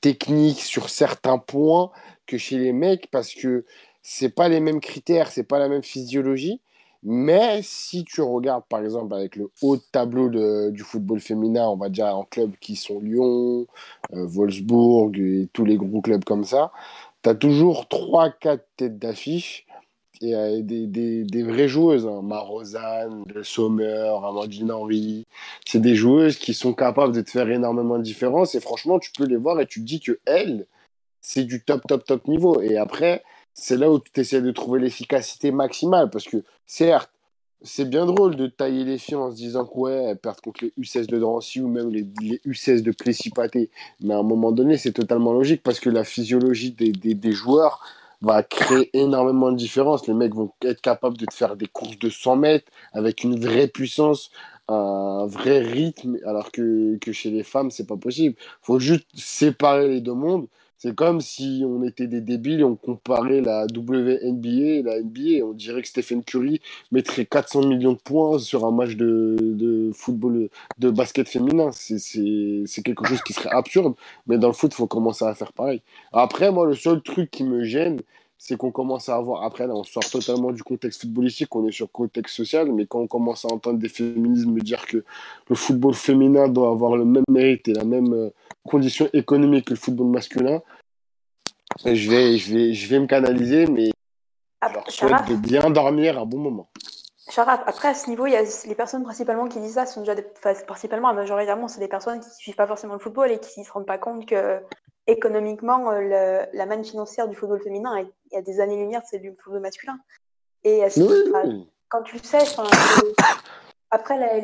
techniques sur certains points que chez les mecs, parce que c'est pas les mêmes critères, c'est pas la même physiologie. Mais si tu regardes par exemple avec le haut de tableau du football féminin, on va dire en clubs qui sont Lyon, Wolfsburg et tous les gros clubs comme ça, t'as toujours 3-4 têtes d'affiche et des vraies joueuses, hein. Marozane, Le Sommer, Amandine Henry, c'est des joueuses qui sont capables de te faire énormément de différence, et franchement tu peux les voir et tu te dis que elles, c'est du top niveau. Et après, c'est là où tu essaies de trouver l'efficacité maximale, parce que certes, c'est bien drôle de tailler les filles en se disant que ouais, elles perdent contre les U16 de Drancy ou même les U16 de Plessis-Pathé, mais à un moment donné, c'est totalement logique parce que la physiologie des joueurs va créer énormément de différences. Les mecs vont être capables de te faire des courses de 100 mètres avec une vraie puissance, un vrai rythme, alors que chez les femmes, c'est pas possible. Faut juste séparer les deux mondes. C'est comme si on était des débiles et on comparait la WNBA et la NBA. On dirait que Stephen Curry mettrait 400 millions de points sur un match de football, de basket féminin. C'est quelque chose qui serait absurde. Mais dans le foot, il faut commencer à faire pareil. Après, moi, le seul truc qui me gêne, c'est qu'on commence à avoir... Après, là, on sort totalement du contexte footballistique, on est sur contexte social, mais quand on commence à entendre des féminismes dire que le football féminin doit avoir le même mérite et la même condition économique que le football masculin, je vais me canaliser, mais je leur souhaite de bien dormir à bon moment. Charaf, après, à ce niveau, il y a les personnes principalement qui disent ça, sont déjà principalement, majoritairement, c'est des personnes qui ne suivent pas forcément le football et qui ne se rendent pas compte que... économiquement, la manne financière du football féminin il y a des années-lumière de celle du football masculin. Et quand tu le sais, après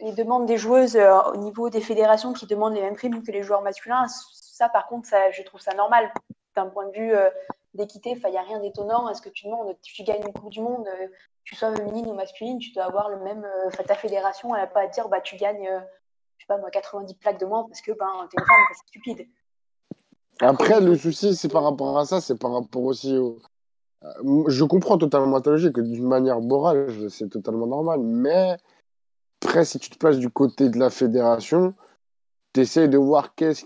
les demandes des joueuses au niveau des fédérations qui demandent les mêmes primes que les joueurs masculins, ça par contre, ça, je trouve ça normal. D'un point de vue d'équité, il n'y a rien d'étonnant à ce que tu demandes. Tu gagnes une Coupe du Monde, tu sois féminine ou masculine, tu dois avoir le même... ta fédération, elle n'a pas à dire tu gagnes 90 plaques de moins parce que t'es une femme, c'est stupide. Après, le souci, c'est par rapport à ça, c'est par rapport aussi au... Je comprends totalement ta logique, d'une manière morale, c'est totalement normal, mais après, si tu te places du côté de la fédération, t'essayes de voir qu'est-ce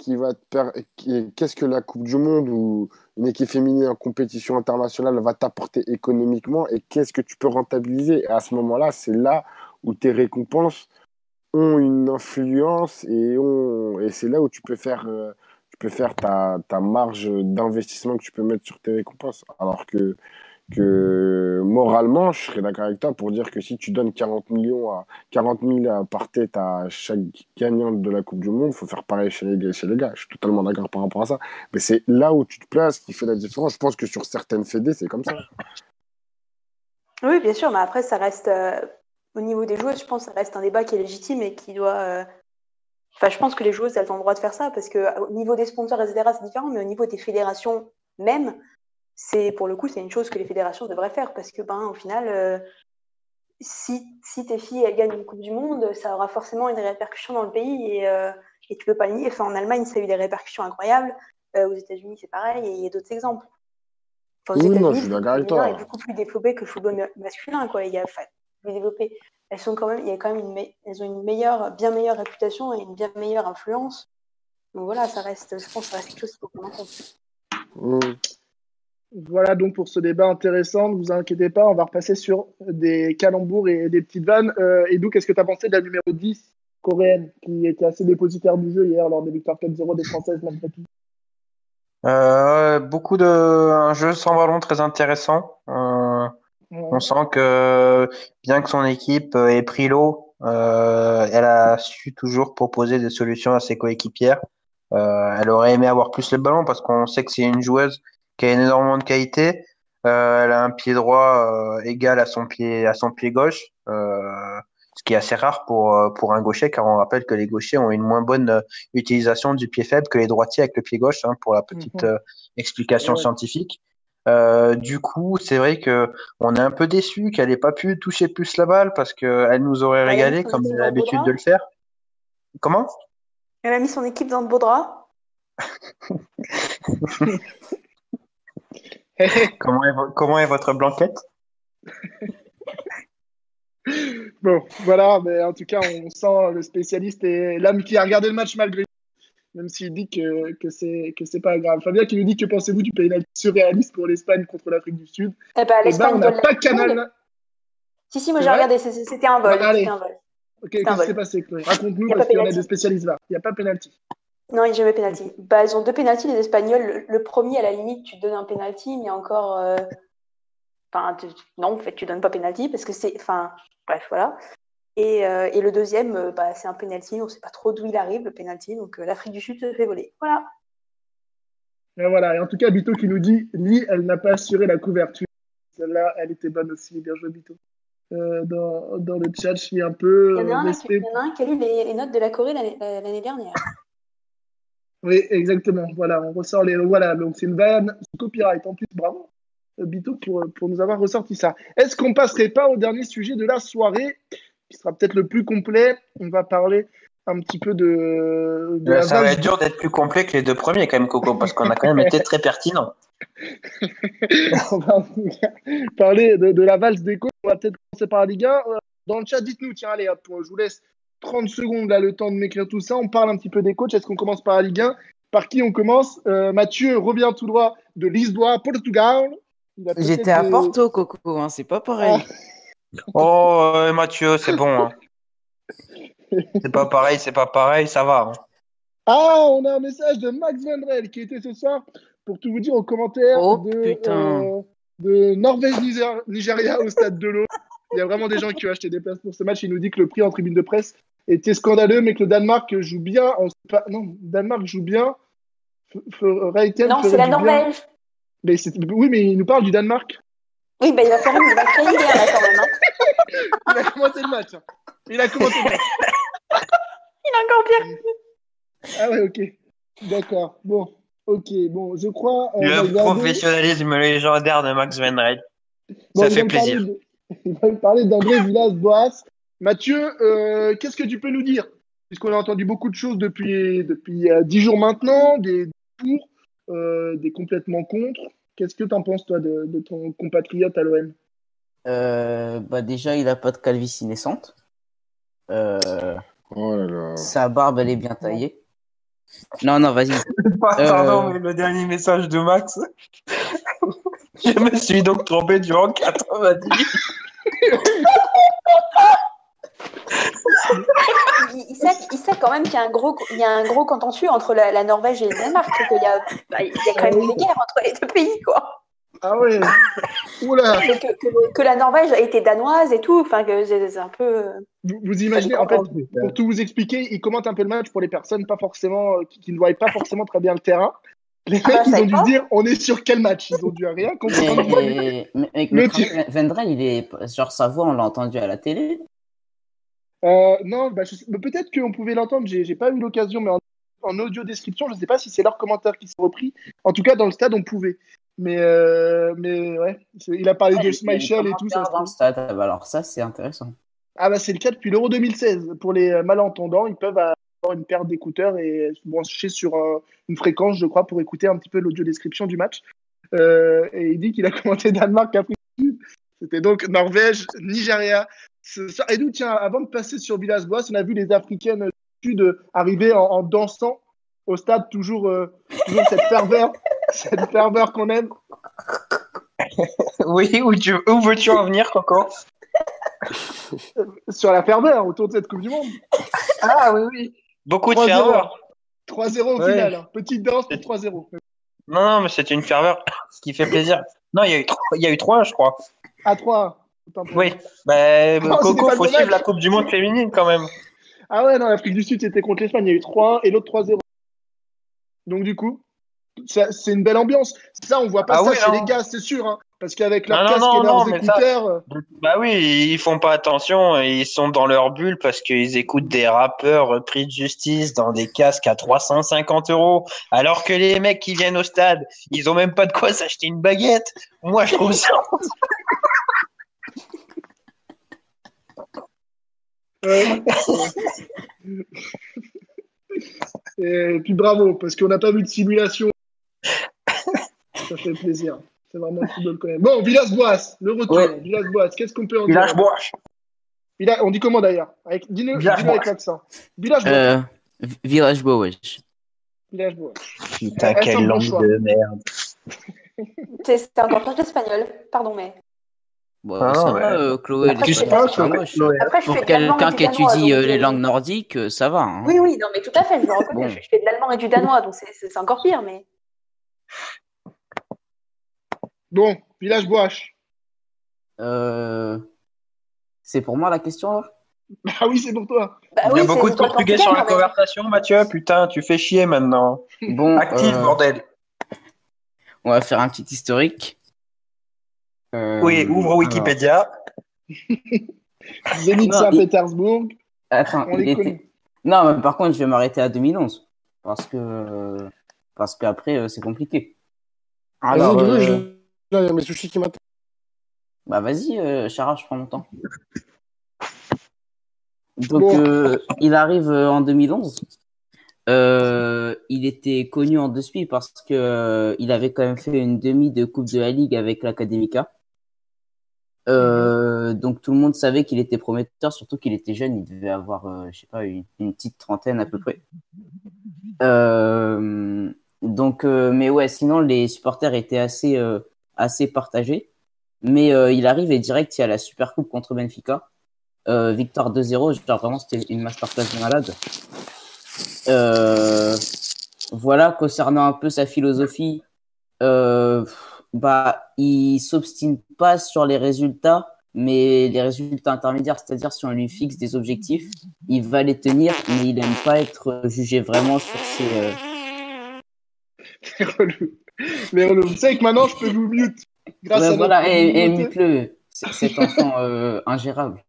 que la Coupe du Monde ou une équipe féminine en compétition internationale va t'apporter économiquement et qu'est-ce que tu peux rentabiliser. Et à ce moment-là, c'est là où tes récompenses ont une influence et c'est là où tu peux faire... ta marge d'investissement que tu peux mettre sur tes récompenses. Alors que moralement, je serais d'accord avec toi pour dire que si tu donnes 40 000 par tête à chaque gagnante de la Coupe du Monde, il faut faire pareil chez les gars. Je suis totalement d'accord par rapport à ça. Mais c'est là où tu te places qui fait la différence. Je pense que sur certaines fédés, c'est comme ça. Oui, bien sûr. Mais après, ça reste... au niveau des joueurs, je pense que ça reste un débat qui est légitime et qui doit... je pense que les joueuses, elles ont le droit de faire ça parce qu'au niveau des sponsors, etc., c'est différent, mais au niveau des fédérations même, c'est une chose que les fédérations devraient faire parce que, au final, si tes filles, elles gagnent une Coupe du Monde, ça aura forcément une répercussion dans le pays et tu peux pas le nier. En Allemagne, ça a eu des répercussions incroyables. Aux États-Unis, c'est pareil et il y a d'autres exemples. Je suis d'accord avec toi. Est beaucoup plus développé que le football masculin, quoi. Plus développé. Elles ont une bien meilleure réputation et une bien meilleure influence. Donc voilà, je pense que ça reste quelque chose qu'il faut prendre en compte. Voilà donc pour ce débat intéressant. Ne vous inquiétez pas, on va repasser sur des calembours et des petites vannes. Edou, qu'est-ce que tu as pensé de la numéro 10 coréenne qui était assez dépositaire du jeu hier lors des victoires 4-0 des Françaises malgré tout? Un jeu sans ballon très intéressant. On sent que, bien que son équipe ait pris l'eau, elle a su toujours proposer des solutions à ses coéquipières. Elle aurait aimé avoir plus le ballon parce qu'on sait que c'est une joueuse qui a énormément de qualité. Elle a un pied droit égal à son pied gauche. ce qui est assez rare pour un gaucher, car on rappelle que les gauchers ont une moins bonne utilisation du pied faible que les droitiers avec le pied gauche, hein, pour la petite explication scientifique. Du coup, c'est vrai que on est un peu déçu qu'elle n'ait pas pu toucher plus la balle, parce qu'elle nous aurait régalé comme elle a l'habitude de le faire. Comment ? Elle a mis son équipe dans de beaux draps. Comment est votre blanquette ? Bon, voilà, mais en tout cas, on sent le spécialiste et l'homme qui a regardé le match malgré tout, même s'il dit que c'est pas grave. Fabien qui nous dit: que pensez-vous du pénalty surréaliste pour l'Espagne contre l'Afrique du Sud ? Eh ben, l'Espagne, on n'a pas Canal. Si, moi j'ai regardé, c'était un vol. Allez. C'était un vol. Ok, qu'est-ce qui s'est passé, Chloé ? Raconte-nous, parce qu'on a des spécialistes là. Il n'y a pas pénalty. Non, il n'y a jamais pénalty. Bah, ils ont deux pénaltys, les Espagnols. Le premier, à la limite, tu donnes un pénalty, mais encore. Non, en fait, tu ne donnes pas pénalty parce que c'est. Enfin, bref, voilà. Et le deuxième, c'est un pénalty. On ne sait pas trop d'où il arrive, le pénalty. Donc, l'Afrique du Sud se fait voler. Voilà. Et voilà. Et en tout cas, Bito qui nous dit: Lee, elle n'a pas assuré la couverture. Celle-là, elle était bonne aussi. Bien joué, Bito. Dans le chat, je suis un peu. Il y en a un qui a lu les notes de la Corée l'année dernière. Oui, exactement. Voilà, on ressort les. Voilà, donc c'est une vanne copyright. En plus, bravo, Bito, pour nous avoir ressorti ça. Est-ce qu'on passerait pas au dernier sujet de la soirée, qui sera peut-être le plus complet ? On va parler un petit peu de la ça va être dur d'être plus complet que les deux premiers, quand même, Coco, parce qu'on a quand même été très pertinent. On va parler de la valse des coachs. On va peut-être commencer par la Ligue 1. Dans le chat, dites-nous, tiens, allez, hop, je vous laisse 30 secondes, là, le temps de m'écrire tout ça. On parle un petit peu des coachs. Est-ce qu'on commence par la Ligue 1 ? Par qui on commence ? Mathieu revient tout droit de Lisboa, Portugal. J'étais à Porto, Coco, hein, c'est pas pareil. Oh, Mathieu, c'est bon. Hein. C'est pas pareil, ça va. Hein. Ah, on a un message de Max Vendrell qui était ce soir, pour tout vous dire, au commentaire de Norvège-Nigeria au stade de l'eau. Il y a vraiment des gens qui ont acheté des places pour ce match. Il nous dit que le prix en tribune de presse était scandaleux, mais que le Danemark joue bien. Danemark joue bien. Non, c'est la Norvège. Mais oui, mais il nous parle du Danemark. Oui, ben il va faire une sacrée idée là quand même. Il a commenté le match. Il a encore bien. Ah ouais, ok. D'accord. Bon, je crois. Le professionnalisme légendaire de Max Venrey. Bon, ça fait plaisir. Il va nous parler d'André Villas-Boas. Mathieu, qu'est-ce que tu peux nous dire ? Puisqu'on a entendu beaucoup de choses depuis 10 jours maintenant, des pour, des complètement contre. Qu'est-ce que tu en penses, toi, de ton compatriote à l'OM ? Déjà, il n'a pas de calvitie naissante. Oh là là. Sa barbe, elle est bien taillée. Non, vas-y. Pardon, mais le dernier message de Max. Je me suis donc trompé durant 90. Il sait quand même qu'il y a un gros contentieux entre la Norvège et le Danemark. Il y a quand même des guerres entre les deux pays, quoi. Ah ouais. Oula. Que la Norvège a été danoise et tout. Enfin, que c'est un peu. Vous imaginez, en fait, pour tout vous expliquer, il commente un peu le match pour les personnes pas forcément qui ne voient pas forcément très bien le terrain. Les mecs, ils ont dû dire, on est sur quel match ? Ils ont dû rien comprendre. Mais Vendrell, il est genre sa voix, on l'a entendu à la télé. Mais peut-être qu'on pouvait l'entendre. J'ai pas eu l'occasion, mais en audio description, je sais pas si c'est leur commentaire qui s'est repris. En tout cas, dans le stade, on pouvait. Mais ouais, il a parlé de Schmeichel et tout ça. Dans le stade, alors ça, c'est intéressant. Ah bah c'est le cas depuis l'Euro 2016. Pour les malentendants, ils peuvent avoir une paire d'écouteurs et se brancher sur une fréquence, je crois, pour écouter un petit peu l'audio description du match. Et il dit qu'il a commenté Danemark, Afrique du Sud. C'était donc Norvège, Nigeria. Et nous, tiens, avant de passer sur Villas-Boas, on a vu les Africaines du Sud arriver en dansant au stade, toujours cette ferveur qu'on aime. Oui, où veux-tu en venir, Coco ? Sur la ferveur autour de cette Coupe du Monde. Ah oui. Beaucoup de ferveur. 3-0 au final. Hein. Petite danse pour 3-0. Non, mais c'était une ferveur, ce qui fait plaisir. Non, il y a eu 3, je crois. À 3. Oui, Coco, faut suivre la Coupe du Monde féminine quand même. Ah ouais, non, l'Afrique du Sud, c'était contre l'Espagne, il y a eu 3 et l'autre 3-0. Donc du coup, ça, c'est une belle ambiance. Ça, on voit pas chez les gars, c'est sûr. Hein. Parce qu'avec leur casque et leurs écouteurs… Ça, bah oui, ils font pas attention, ils sont dans leur bulle parce qu'ils écoutent des rappeurs pris de justice dans des casques à 350 €, alors que les mecs qui viennent au stade, ils ont même pas de quoi s'acheter une baguette. Moi, je trouve ça… Et puis bravo, parce qu'on n'a pas vu de simulation. Ça fait plaisir. C'est vraiment football quand même. Bon, Villas-Boas, le retour. Ouais. Villas-Boas, qu'est-ce qu'on peut en dire? Villas-Boas. On dit comment d'ailleurs? Dis-le avec l'accent. Villas-Boas. Villas-Boas. Villas-Boas. Putain, quelle langue de merde. C'est encore plus espagnol. Pardon, mais. Bon, ça va, Chloé. Après, pour quelqu'un qui étudie les langues nordiques, ça va. Hein. Oui, oui, non, mais tout à fait. Je le reconnais. Bon. Je fais de l'allemand et du danois, donc c'est encore pire, mais. Bon, Villas-Boas. C'est pour moi la question là ? Ah oui, c'est pour toi. Bah il y a beaucoup de portugais sur la conversation, Mathieu. Putain, tu fais chier maintenant. Bon, active, bordel. On va faire un petit historique. Oui, ouvre Wikipédia. Zénith Saint-Pétersbourg. Attends, on les connaît. Non, mais par contre, je vais m'arrêter à 2011. Parce qu'après, c'est compliqué. Alors, là, il y a mes sushis qui m'attendent. Bah vas-y, Chara, je prends mon temps. Donc, il arrive en 2011. Il était connu en dessous parce qu'il avait quand même fait une demi de Coupe de la Ligue avec l'Académica. Donc, tout le monde savait qu'il était prometteur, surtout qu'il était jeune. Il devait avoir, je sais pas, une petite trentaine à peu près. Donc, mais ouais, sinon les supporters étaient assez partagés. Mais il arrive et direct, il y a la Super Coupe contre Benfica, victoire 2-0. Genre vraiment, c'était une masterclass de malade. Voilà, concernant un peu sa philosophie, bah il s'obstine pas sur les résultats, mais les résultats intermédiaires, c'est-à-dire si on lui fixe des objectifs, il va les tenir, mais il aime pas être jugé vraiment sur ses. C'est relou. Mais relou. Vous savez que maintenant je peux vous mute. Grâce à voilà, et mute-le. Cet enfant ingérable.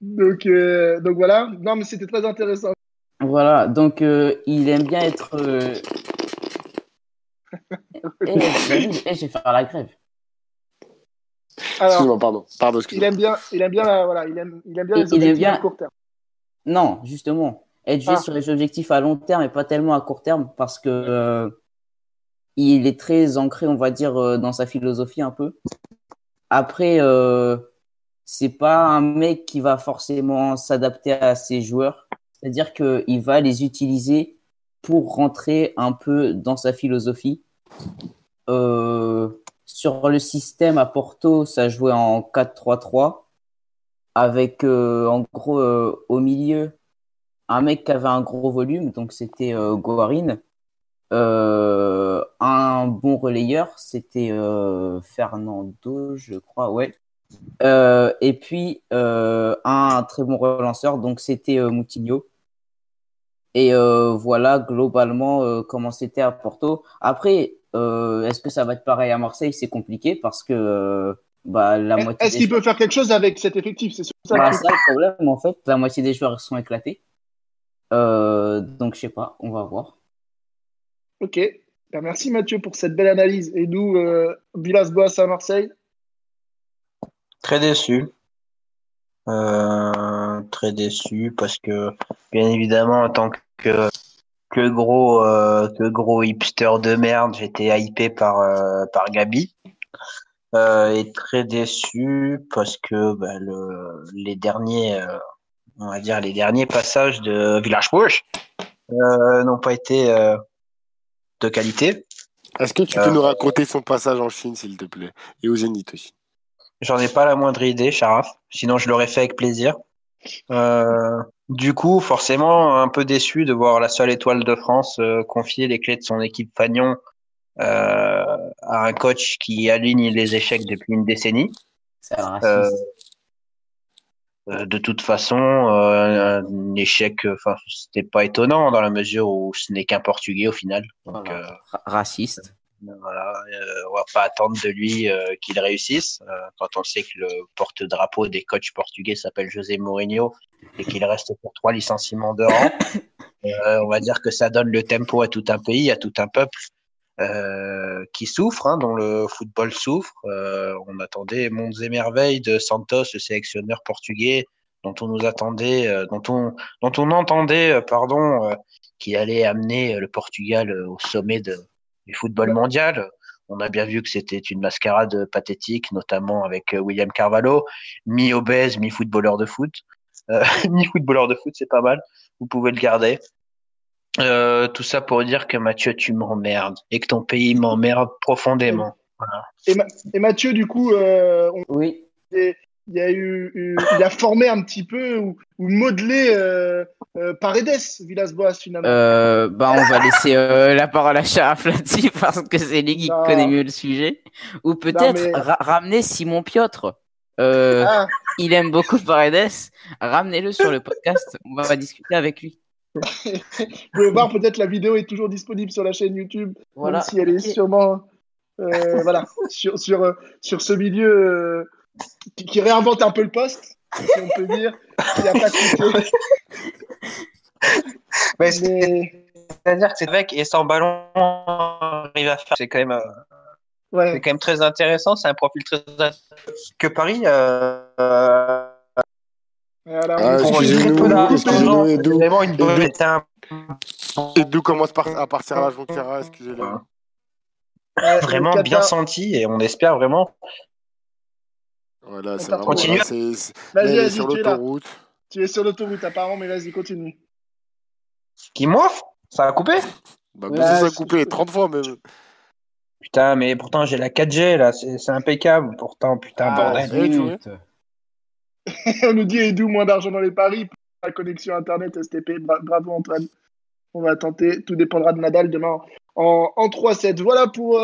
Donc voilà. Non, mais c'était très intéressant. Voilà. Donc il aime bien être. Je vais faire la grève. Excuse-moi, pardon. Excuse-moi. Il aime bien à court terme. Non, justement. Être juste sur les objectifs à long terme et pas tellement à court terme parce que il est très ancré, on va dire, dans sa philosophie un peu. Après, c'est pas un mec qui va forcément s'adapter à ses joueurs. C'est-à-dire qu'il va les utiliser pour rentrer un peu dans sa philosophie. Sur le système à Porto, ça jouait en 4-3-3 avec, en gros, au milieu... Un mec qui avait un gros volume, donc c'était Goarin. Un bon relayeur, c'était Fernando, je crois, ouais. Et puis, un très bon relanceur, donc c'était Moutinho. Et voilà, globalement, comment c'était à Porto. Après, est-ce que ça va être pareil à Marseille? C'est compliqué parce que la moitié. Est-ce qu'il peut faire quelque chose avec cet effectif? C'est ça le problème, en fait. La moitié des joueurs sont éclatés. Donc je sais pas, on va voir. Ok, ben, merci Mathieu pour cette belle analyse. Et nous, Villas-Boas à Marseille. Très déçu. Très déçu parce que bien évidemment en tant que gros hipster de merde, j'étais hypé par Gabi. Et très déçu parce que les derniers passages de Villas-Boas n'ont pas été de qualité. Est-ce que tu peux nous raconter son passage en Chine, s'il te plaît, et au Zénith aussi? J'en ai pas la moindre idée, Charaf. Sinon, je l'aurais fait avec plaisir. Du coup, forcément, un peu déçu de voir la seule étoile de France confier les clés de son équipe Fagnon à un coach qui aligne les échecs depuis une décennie. C'est un racisme. De toute façon, un échec, c'était pas étonnant dans la mesure où ce n'est qu'un Portugais au final. Donc, raciste. Voilà, on va pas attendre de lui qu'il réussisse quand on sait que le porte-drapeau des coachs portugais s'appelle José Mourinho et qu'il reste pour 3 licenciements de rang. On va dire que ça donne le tempo à tout un pays, à tout un peuple qui souffre, hein, dont le football souffre. On attendait monts et merveilles de Santos, le sélectionneur portugais, dont on nous attendait, dont on entendait, qu'il allait amener le Portugal au sommet du football mondial. On a bien vu que c'était une mascarade pathétique, notamment avec William Carvalho, mi-obèse, mi-footballeur de foot. Mi-footballeur de foot, c'est pas mal, vous pouvez le garder. Tout ça pour dire que Mathieu, tu m'emmerdes et que ton pays m'emmerde profondément. Voilà. Et Mathieu, du coup, oui. Il a formé un petit peu ou modelé Paredes, Villas-Boas finalement. On va laisser la parole à Sharaf là-dessus parce que c'est lui qui connaît mieux le sujet. Ou peut-être ramener Simon Piotre. Il aime beaucoup Paredes. Ramenez-le sur le podcast. On va discuter avec lui. Vous pouvez voir, peut-être la vidéo est toujours disponible sur la chaîne YouTube. Voilà. Même si elle est sûrement sur ce milieu. Qui réinvente un peu le poste, si on peut dire, qui a pas coûté. Mais c'est-à-dire que c'est avec et sans ballon, on arrive à faire. C'est quand même, c'est quand même très intéressant. C'est un profil très que Paris. Excusez-moi, une bonne étape. Et d'où commence à partir la Jonquera, excusez-moi. Vraiment bien senti et on espère vraiment. Voilà, continue. Vas-y, sur l'autoroute. Tu es sur l'autoroute apparemment, mais vas-y, continue. Qui m'offre ? Ça a coupé ? Ça a coupé 30 fois même. Putain, mais pourtant j'ai la 4G là, c'est impeccable. Pourtant, bordel. On nous dit Edou, moins d'argent dans les paris pour la connexion internet STP. Bravo Antoine. On va tenter, tout dépendra de Nadal demain en 3-7. Voilà pour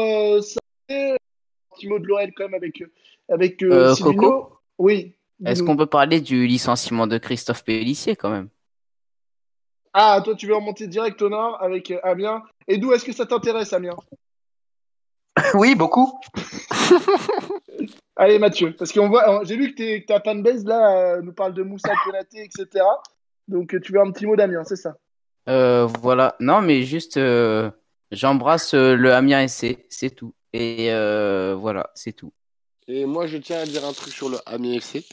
ça. Petit mot de l'Orel quand même avec Coco. Oui. Est-ce qu'on peut parler du licenciement de Christophe Pélissier quand même? Ah, toi tu veux remonter direct au nord avec Amiens. Et d'où est-ce que ça t'intéresse, Amiens? Oui, beaucoup. Allez Mathieu, parce qu'on voit, j'ai vu que ta fanbase là nous parle de Moussa Konaté, etc. Donc tu veux un petit mot d'Amiens, c'est ça? Voilà. Non, mais juste j'embrasse le Amiens SC, c'est tout. Et voilà, c'est tout. Et moi, je tiens à dire un truc sur le Amiens FC.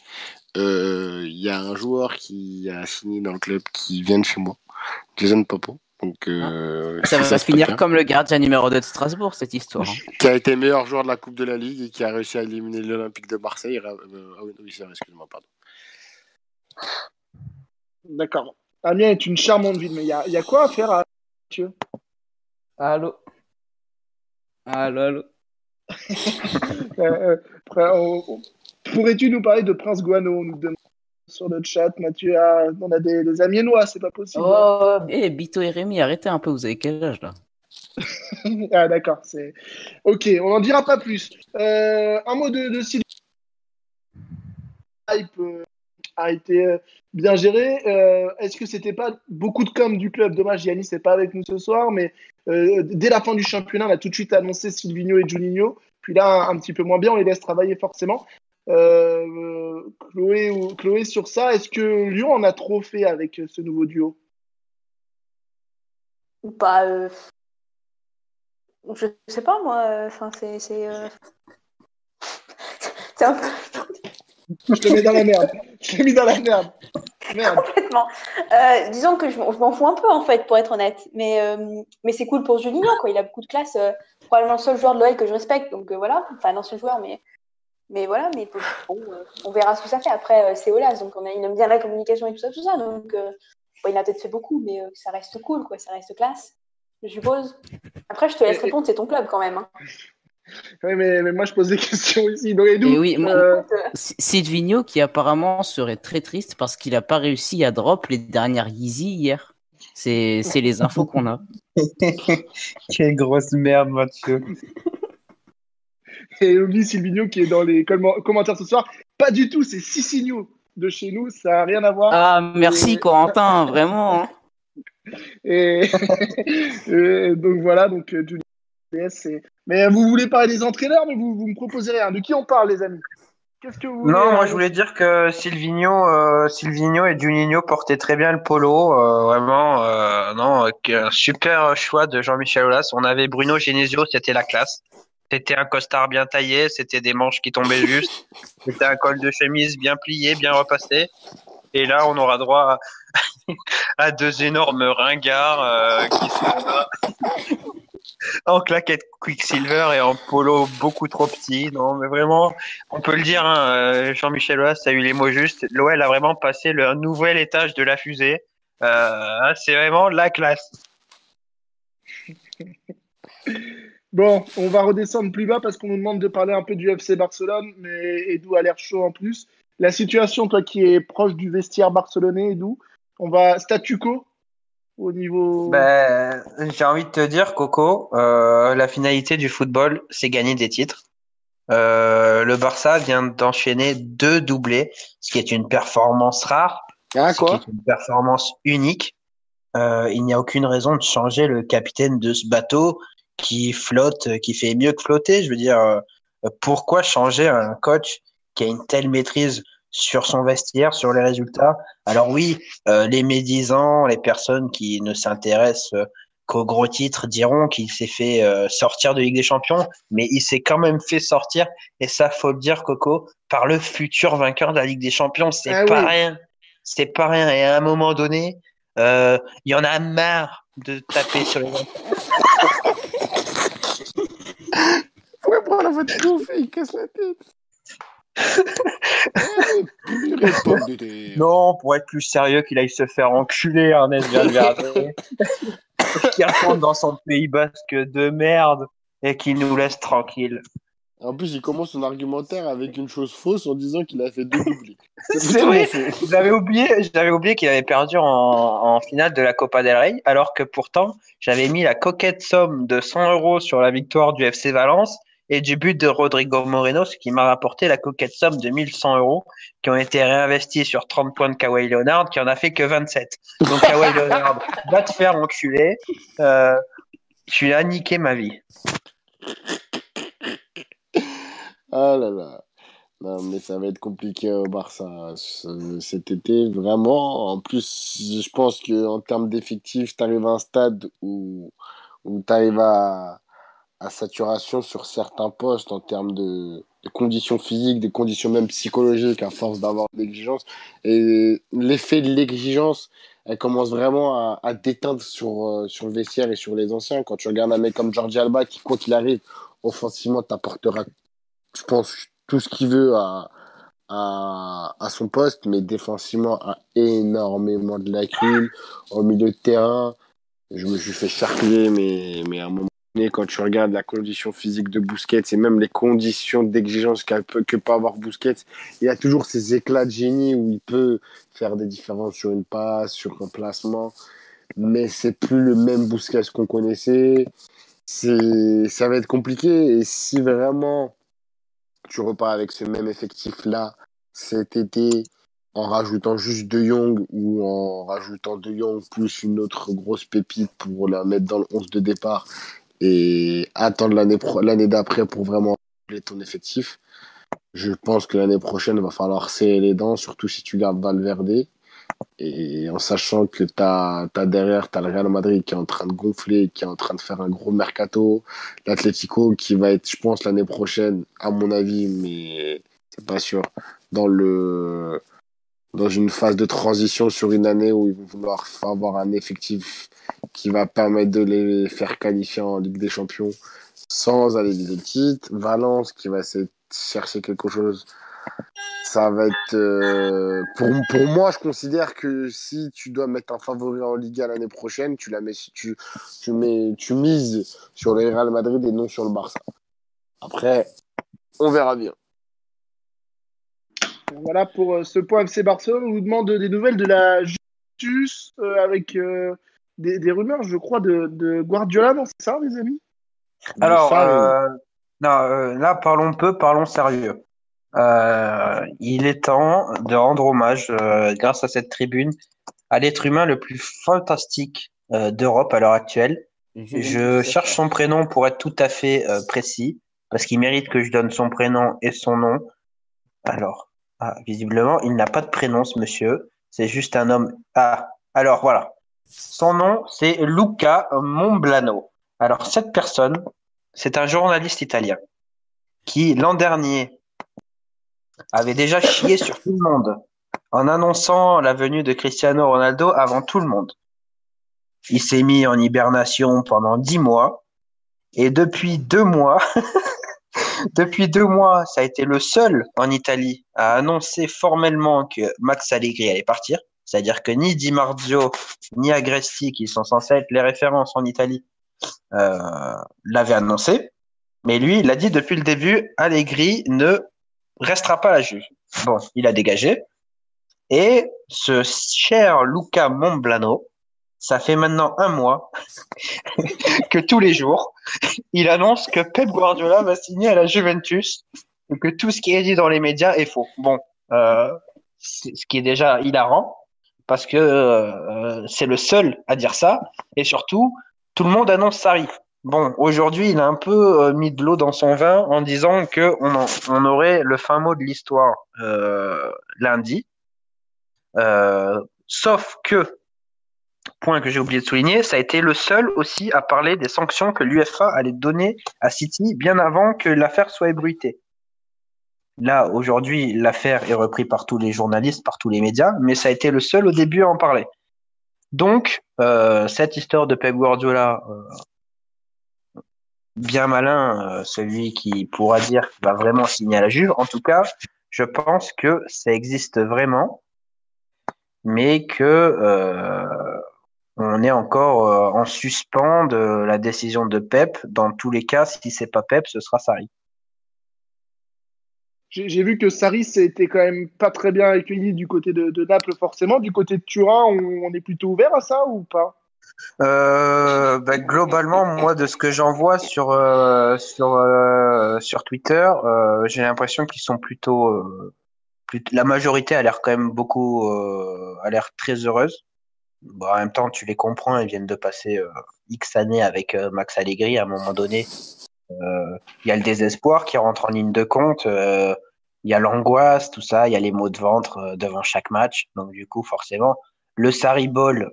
Il y a un joueur qui a signé dans le club qui vient de chez moi, Jason Papo. Ça va se finir comme le gardien numéro 2 de Strasbourg, cette histoire. Qui a été meilleur joueur de la Coupe de la Ligue et qui a réussi à éliminer l'Olympique de Marseille. Excuse-moi, pardon. D'accord. Amiens est une charmante ville, mais il y a quoi à faire à Mathieu? Allô. Pourrais-tu nous parler de Prince Guano? On nous demande sur le chat, Mathieu. On a des Amiénois, c'est pas possible. Oh, Bito et Rémi, arrêtez un peu, vous avez quel âge là? Ah, d'accord, c'est ok, on n'en dira pas plus. Un mot de Sylvie. Hype a été bien géré. Est-ce que c'était pas beaucoup de com du club? Dommage, Yannis n'est pas avec nous ce soir, mais dès la fin du championnat, on a tout de suite annoncé Silvinho et Juninho. Puis là, un petit peu moins bien, on les laisse travailler forcément. Chloé, sur ça, est-ce que Lyon en a trop fait avec ce nouveau duo? Bah, je sais pas moi. Enfin, c'est un peu. Je te mets dans la merde. Merde. Complètement. Disons que je m'en fous un peu, en fait, pour être honnête. Mais c'est cool pour Juninho, quoi. Il a beaucoup de classe. Probablement le seul joueur de l'OL que je respecte. Donc voilà. Enfin, l'ancien joueur, mais voilà. Mais bon, on verra ce que ça fait. Après, c'est Olas. Donc il aime bien la communication et tout ça. Donc il a peut-être fait beaucoup, mais ça reste cool, quoi. Ça reste classe, je suppose. Après, je te laisse répondre. C'est ton club, quand même. Hein. Oui, mais moi je pose des questions ici dans les doutes. Oui, Silvinho qui apparemment serait très triste parce qu'il n'a pas réussi à drop les dernières Yeezy hier. C'est les infos qu'on a. Quelle grosse merde, Mathieu. Et oublie Silvinho qui est dans les commentaires ce soir. Pas du tout, c'est Sissigno de chez nous, ça n'a rien à voir. Ah, merci Corentin, vraiment. Hein. Et donc voilà, donc Julie. C'est Mais vous voulez parler des entraîneurs, mais vous ne me proposez rien. De qui on parle, les amis? Qu'est-ce que vous voulez? Non, moi, je voulais dire que Silvinho et Juninho portaient très bien le polo. Vraiment, non, un super choix de Jean-Michel Aulas. On avait Bruno Genesio, c'était la classe. C'était un costard bien taillé, c'était des manches qui tombaient juste. C'était un col de chemise bien plié, bien repassé. Et là, on aura droit à deux énormes ringards qui sont là en claquette Quicksilver et en polo beaucoup trop petit. Non, mais vraiment, on peut le dire, hein, Jean-Michel Aulas a eu les mots justes. L'OL a vraiment passé le nouvel étage de la fusée. C'est vraiment la classe. Bon, on va redescendre plus bas parce qu'on nous demande de parler un peu du FC Barcelone, mais Edou a l'air chaud en plus. La situation, toi qui es proche du vestiaire barcelonais, Edou, on va statu quo au niveau… Ben, j'ai envie de te dire, Coco, la finalité du football, c'est gagner des titres. Le Barça vient d'enchaîner 2 doublés, ce qui est une performance rare, ce qui est une performance unique. Il n'y a aucune raison de changer le capitaine de ce bateau qui flotte, qui fait mieux que flotter. Je veux dire, pourquoi changer un coach qui a une telle maîtrise sur son vestiaire, sur les résultats? Alors oui, les médisants, les personnes qui ne s'intéressent qu'aux gros titres diront qu'il s'est fait sortir de Ligue des Champions, mais il s'est quand même fait sortir, et ça, faut le dire, Coco, par le futur vainqueur de la Ligue des Champions. C'est pas rien. C'est pas rien. Et à un moment donné, il y en a marre de taper sur les gens. Pourquoi prendre la photo de Kofi? Il casse la tête. Non, pour être plus sérieux, qu'il aille se faire enculer, Ernest Valverde. Qu'il retourne dans son Pays basque de merde et qu'il nous laisse tranquille. En plus, il commence son argumentaire avec une chose fausse en disant qu'il a fait 2 doublés. C'est vrai, j'avais oublié qu'il avait perdu en finale de la Copa del Rey, alors que pourtant, j'avais mis la coquette somme de 100 € sur la victoire du FC Valence et du but de Rodrigo Moreno, ce qui m'a rapporté la coquette somme de 1100 € qui ont été réinvestis sur 30 points de Kawhi Leonard, qui en a fait que 27. Donc Kawhi Leonard va te faire enculer. Tu as niqué ma vie. Ah là là, non mais ça va être compliqué au Barça cet été, vraiment. En plus, je pense qu'en termes d'effectifs, tu arrives à un stade où tu arrives à saturation sur certains postes en termes de conditions physiques, des conditions même psychologiques, à force d'avoir de l'exigence. Et l'effet de l'exigence, elle commence vraiment à déteindre sur le vestiaire et sur les anciens. Quand tu regardes un mec comme Jordi Alba, qui, quoi qu'il arrive, offensivement, t'apportera, je pense, tout ce qu'il veut à son poste, mais défensivement a énormément de lacunes. Au milieu de terrain, je me suis fait charcuter, mais à un moment donné, quand tu regardes la condition physique de Busquets et même les conditions d'exigence que peut avoir Busquets, il y a toujours ces éclats de génie où il peut faire des différences sur une passe, sur un placement, mais c'est plus le même Busquets qu'on connaissait. Ça va être compliqué, et si vraiment tu repars avec ce même effectif-là cet été, en rajoutant juste De Jong plus une autre grosse pépite pour la mettre dans le 11 de départ et attendre l'année d'après pour vraiment remplir ton effectif. Je pense que l'année prochaine, il va falloir serrer les dents, surtout si tu gardes Valverde. Et en sachant que t'as derrière le Real Madrid qui est en train de gonfler, qui est en train de faire un gros mercato, l'Atlético qui va être, je pense, l'année prochaine, à mon avis, mais c'est pas sûr, dans une phase de transition sur une année où ils vont vouloir avoir un effectif qui va permettre de les faire qualifier en Ligue des Champions sans aller viser le titre. Valence qui va essayer de chercher quelque chose. Ça va être pour moi, je considère que si tu dois mettre un favori en Liga l'année prochaine, tu mises sur le Real Madrid et non sur le Barça. Après, on verra bien. Voilà pour ce point FC Barcelone. On vous demande des nouvelles de la Juventus avec des rumeurs, je crois, de Guardiola. Non, c'est ça, les amis? Alors, là, parlons peu, parlons sérieux. Il est temps de rendre hommage, grâce à cette tribune, à l'être humain le plus fantastique d'Europe à l'heure actuelle, Je cherche son prénom pour être tout à fait précis, parce qu'il mérite que je donne son prénom et son nom. Alors, visiblement, il n'a pas de prénom, ce monsieur. C'est juste un homme. Ah, alors voilà. Son nom, c'est Luca Momblano. Alors, cette personne, c'est un journaliste italien qui, l'an dernier, avait déjà chié sur tout le monde en annonçant la venue de Cristiano Ronaldo avant tout le monde. Il s'est mis en hibernation pendant 10 mois et depuis deux mois, ça a été le seul en Italie à annoncer formellement que Max Allegri allait partir. C'est-à-dire que ni Di Marzio, ni Agresti, qui sont censés être les références en Italie, l'avaient annoncé. Mais lui, il a dit depuis le début, Allegri ne restera pas à la Juve. Bon, il a dégagé. Et ce cher Luca Momblano, ça fait maintenant 1 mois que tous les jours, il annonce que Pep Guardiola va signer à la Juventus et que tout ce qui est dit dans les médias est faux. Bon, c'est ce qui est déjà hilarant, parce que c'est le seul à dire ça. Et surtout, tout le monde annonce Sarri. Bon, aujourd'hui, il a un peu mis de l'eau dans son vin en disant qu'on aurait le fin mot de l'histoire lundi. Sauf que, point que j'ai oublié de souligner, ça a été le seul aussi à parler des sanctions que l'UEFA allait donner à City bien avant que l'affaire soit ébruitée. Là, aujourd'hui, l'affaire est reprise par tous les journalistes, par tous les médias, mais ça a été le seul au début à en parler. Donc, cette histoire de Pep Guardiola, bien malin, celui qui pourra dire qu'il va vraiment signer à la Juve, en tout cas, je pense que ça existe vraiment, mais que on est encore en suspens de la décision de Pep. Dans tous les cas, si c'est pas Pep, ce sera Sarri. J'ai vu que Sarri c'était quand même pas très bien accueilli du côté de Naples, forcément. Du côté de Turin, on est plutôt ouvert à ça ou pas? Globalement, moi, de ce que j'en vois sur Twitter, j'ai l'impression qu'ils sont plutôt... la majorité a l'air quand même beaucoup... a l'air très heureuse. Bon, en même temps, tu les comprends, ils viennent de passer X années avec Max Allegri. À un moment donné... il y a le désespoir qui rentre en ligne de compte, il y a l'angoisse, tout ça, il y a les maux de ventre devant chaque match. Donc du coup, forcément, le Sarri Ball,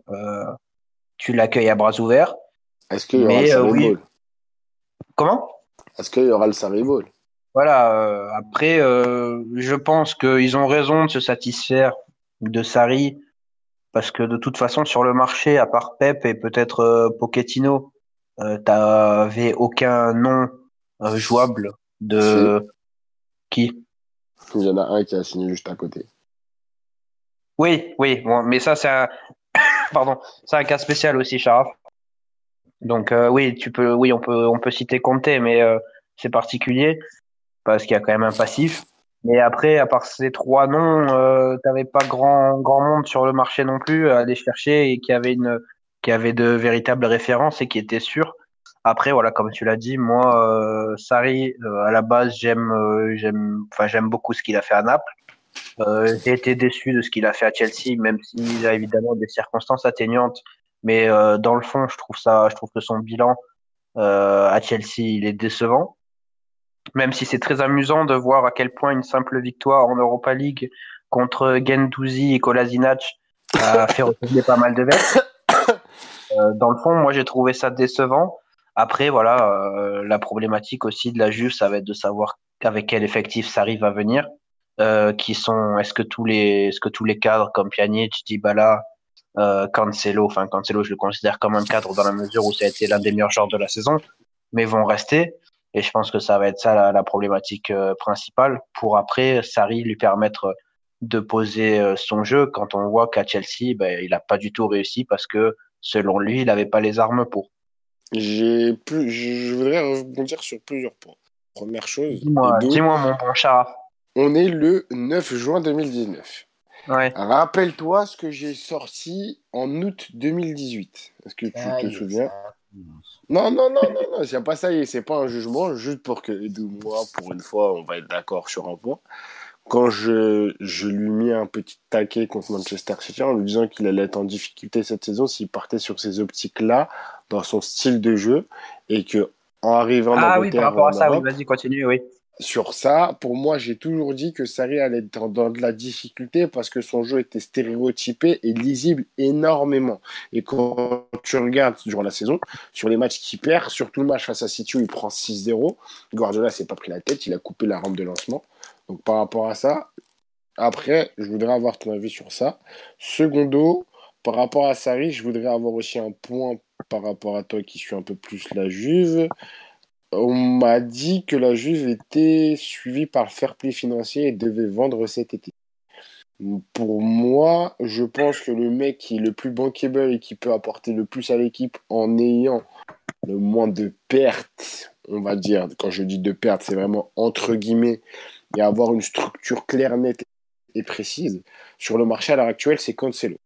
tu l'accueilles à bras ouverts. Est-ce qu'il y aura le Sarri Ball? Comment? Est-ce qu'il y aura le Sarri Ball? Voilà, après, je pense qu'ils ont raison de se satisfaire de Sarri, parce que de toute façon, sur le marché, à part Pep et peut-être Pochettino, t'avais aucun nom jouable de... Qui ? Il y en a un qui a signé juste à côté. Oui, bon, mais ça, c'est un... Pardon, c'est un cas spécial aussi, Charaf. Donc oui, on peut citer Kanté, mais c'est particulier, parce qu'il y a quand même un passif. Mais après, à part ces trois noms, t'avais pas grand monde sur le marché non plus à aller chercher, et qui avait de véritables références et qui était sûr. Après, voilà, comme tu l'as dit, moi, Sarri, à la base, j'aime beaucoup ce qu'il a fait à Naples. J'ai été déçu de ce qu'il a fait à Chelsea, même s'il y a évidemment des circonstances atténuantes. Mais dans le fond, je trouve que son bilan à Chelsea, il est décevant. Même si c'est très amusant de voir à quel point une simple victoire en Europa League contre Guendouzi et Kolasinac a fait retomber pas mal de verres. Dans le fond, moi, j'ai trouvé ça décevant. Après, voilà, la problématique aussi de la Juve, ça va être de savoir avec quel effectif Sarri va venir. Est-ce que tous les cadres comme Pjanic, Dybala, Cancelo, je le considère comme un cadre dans la mesure où ça a été l'un des meilleurs joueurs de la saison, mais vont rester. Et je pense que ça va être ça la problématique principale pour après Sarri lui permettre de poser son jeu. Quand on voit qu'à Chelsea, il n'a pas du tout réussi parce que selon lui, il n'avait pas les armes pour. Je voudrais rebondir sur plusieurs points. Première chose... Dis-moi mon bon Charaf. On est le 9 juin 2019. Ouais. Rappelle-toi ce que j'ai sorti en août 2018. Est-ce que tu te souviens? Non, c'est pas ça. C'est pas un jugement, juste pour que moi, pour une fois, on va être d'accord sur un point. Quand je lui mis un petit taquet contre Manchester City en lui disant qu'il allait être en difficulté cette saison s'il partait sur ces optiques-là dans son style de jeu, et que en arrivant en Angleterre, par rapport à ça, Europe, vas-y, continue, Sur ça, pour moi, j'ai toujours dit que Sarri allait être dans de la difficulté parce que son jeu était stéréotypé et lisible énormément. Et quand tu regardes durant la saison, sur les matchs qu'il perd, surtout le match face à City où il prend 6-0, Guardiola s'est pas pris la tête, il a coupé la rampe de lancement. Donc par rapport à ça, après, je voudrais avoir ton avis sur ça. Secondo, par rapport à Sarri, je voudrais avoir aussi un point par rapport à toi qui suis un peu plus la Juve. On m'a dit que la Juve était suivie par le fair play financier et devait vendre cet été. Pour moi, je pense que le mec qui est le plus bankable et qui peut apporter le plus à l'équipe en ayant le moins de pertes, on va dire, quand je dis de pertes, c'est vraiment entre guillemets, et avoir une structure claire, nette et précise, sur le marché à l'heure actuelle, c'est Cancelo.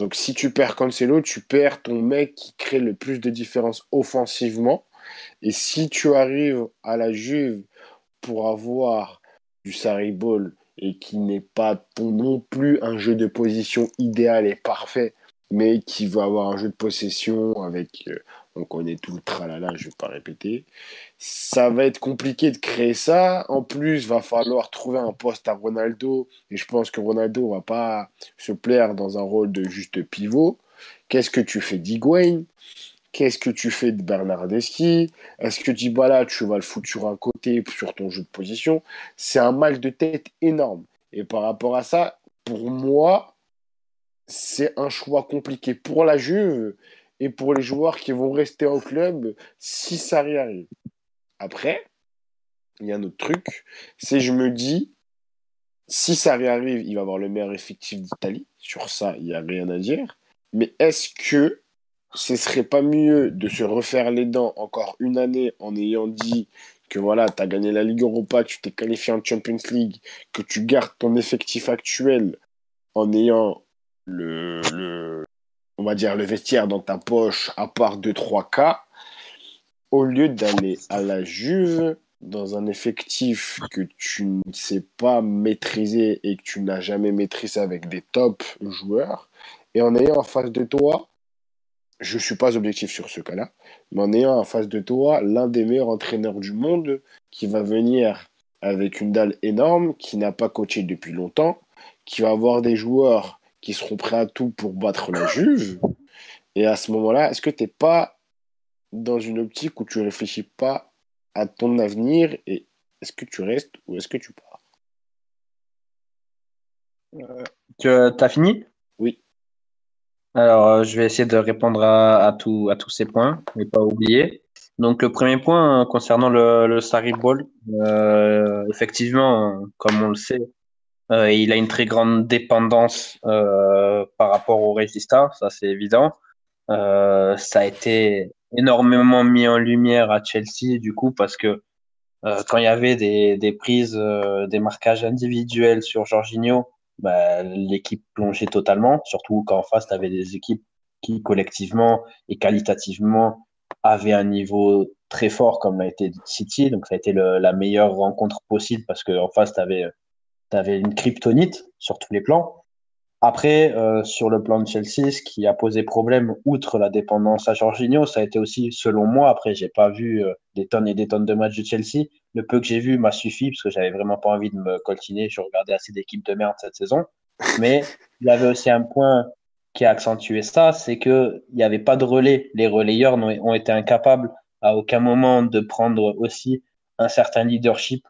Donc si tu perds Cancelo, tu perds ton mec qui crée le plus de différence offensivement. Et si tu arrives à la Juve pour avoir du Sarri Ball et qui n'est pas non plus un jeu de position idéal et parfait, mais qui va avoir un jeu de possession avec, on connaît tout le tralala, je ne vais pas répéter, ça va être compliqué de créer ça. En plus, il va falloir trouver un poste à Ronaldo, et je pense que Ronaldo ne va pas se plaire dans un rôle de juste pivot. Qu'est-ce que tu fais d'Higuain ? Qu'est-ce que tu fais de Bernardeschi ? Est-ce que Dybala, tu vas le foutre sur un côté, sur ton jeu de position ? C'est un mal de tête énorme. Et par rapport à ça, pour moi, c'est un choix compliqué pour la Juve et pour les joueurs qui vont rester au club si ça arrive. Après, il y a un autre truc, c'est je me dis, si ça arrive, il va avoir le meilleur effectif d'Italie. Sur ça, il n'y a rien à dire. Mais est-ce que ce serait pas mieux de se refaire les dents encore une année en ayant dit que voilà, tu as gagné la Ligue Europa, tu t'es qualifié en Champions League, que tu gardes ton effectif actuel en ayant on va dire le vestiaire dans ta poche à part 2-3 cas, au lieu d'aller à la Juve dans un effectif que tu ne sais pas maîtriser et que tu n'as jamais maîtrisé avec des top joueurs, et en ayant en face de toi, je ne suis pas objectif sur ce cas-là, mais en ayant en face de toi l'un des meilleurs entraîneurs du monde qui va venir avec une dalle énorme, qui n'a pas coaché depuis longtemps, qui va avoir des joueurs qui seront prêts à tout pour battre la Juve. Et à ce moment-là, est-ce que tu n'es pas dans une optique où tu ne réfléchis pas à ton avenir et est-ce que tu restes ou est-ce que tu pars ? Tu as fini ? Oui. Alors, je vais essayer de répondre à tous ces points, mais pas oublier. Donc, le premier point concernant le Sarri Ball, effectivement, comme on le sait, il a une très grande dépendance par rapport au Regista, ça c'est évident. Ça a été énormément mis en lumière à Chelsea, du coup, parce que quand il y avait des prises, des marquages individuels sur Jorginho, bah, l'équipe plongeait totalement, surtout quand en face tu avais des équipes qui collectivement et qualitativement avaient un niveau très fort comme l'a été City, donc ça a été la meilleure rencontre possible parce qu'en face tu avais une kryptonite sur tous les plans. Après, sur le plan de Chelsea, ce qui a posé problème outre la dépendance à Jorginho, ça a été aussi, selon moi, après j'ai pas vu des tonnes et des tonnes de matchs de Chelsea. Le peu que j'ai vu m'a suffi parce que j'avais vraiment pas envie de me coltiner. Je regardais assez d'équipes de merde cette saison. Mais il y avait aussi un point qui a accentué ça, c'est qu'il n'y avait pas de relais. Les relayeurs ont été incapables à aucun moment de prendre aussi un certain leadership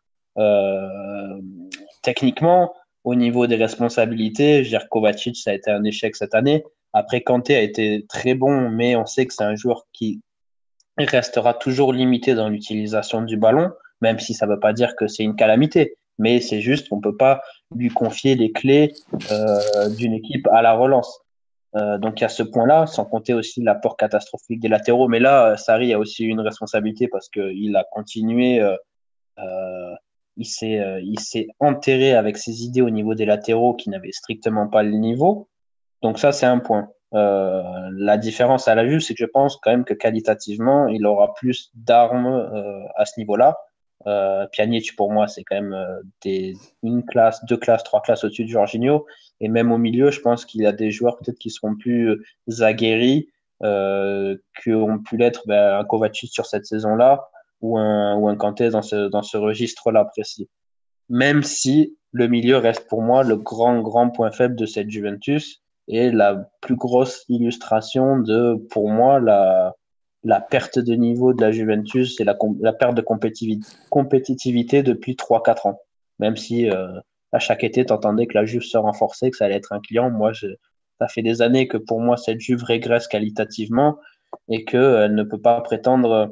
techniquement. Au niveau des responsabilités, je veux dire, Kovacic, ça a été un échec cette année. Après, Kanté a été très bon, mais on sait que c'est un joueur qui restera toujours limité dans l'utilisation du ballon. Même si ça ne veut pas dire que c'est une calamité, mais c'est juste qu'on ne peut pas lui confier les clés d'une équipe à la relance. Donc il y a ce point-là, sans compter aussi l'apport catastrophique des latéraux. Mais là, Sarri a aussi une responsabilité parce qu'il a continué, il s'est enterré avec ses idées au niveau des latéraux qui n'avaient strictement pas le niveau. Donc ça, c'est un point. La différence à la Juve, c'est que je pense quand même que qualitativement, il aura plus d'armes à ce niveau-là. Pjanic, pour moi, c'est quand même une classe, deux classes, trois classes au-dessus de Jorginho. Et même au milieu, je pense qu'il y a des joueurs peut-être qui seront plus aguerris qu'ont pu l'être un Kovacic sur cette saison-là ou un Kanté dans ce registre-là précis. Même si le milieu reste pour moi le grand point faible de cette Juventus et la plus grosse illustration de, pour moi, la perte de niveau de la Juventus et la perte de compétitivité depuis 3-4 ans. Même si à chaque été, tu entendais que la Juve se renforçait, que ça allait être un client. Moi, ça fait des années que pour moi, cette Juve régresse qualitativement et qu'elle ne peut pas prétendre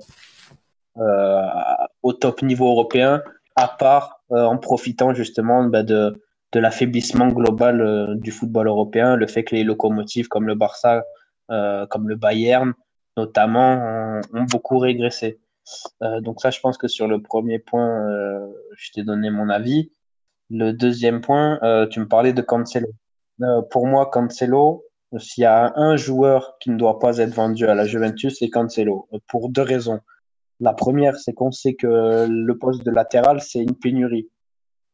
au top niveau européen, à part en profitant justement de l'affaiblissement global du football européen, le fait que les locomotives comme le Barça, comme le Bayern notamment, ont beaucoup régressé. Donc ça, je pense que sur le premier point, je t'ai donné mon avis. Le deuxième point, tu me parlais de Cancelo. Pour moi, Cancelo, s'il y a un joueur qui ne doit pas être vendu à la Juventus, c'est Cancelo, pour deux raisons. La première, c'est qu'on sait que le poste de latéral, c'est une pénurie.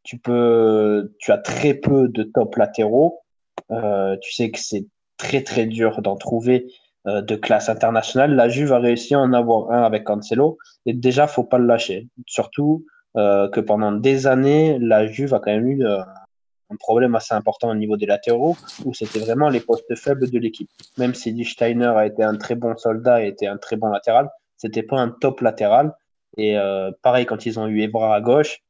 Tu as très peu de top latéraux. Tu sais que c'est très, très dur d'en trouver de classe internationale. La Juve a réussi à en avoir un avec Cancelo. Et déjà, faut pas le lâcher. Surtout que pendant des années, la Juve a quand même eu un problème assez important au niveau des latéraux, où c'était vraiment les postes faibles de l'équipe. Même si Lichtsteiner a été un très bon soldat et était un très bon latéral, c'était pas un top latéral. Et pareil, quand ils ont eu Evra à gauche,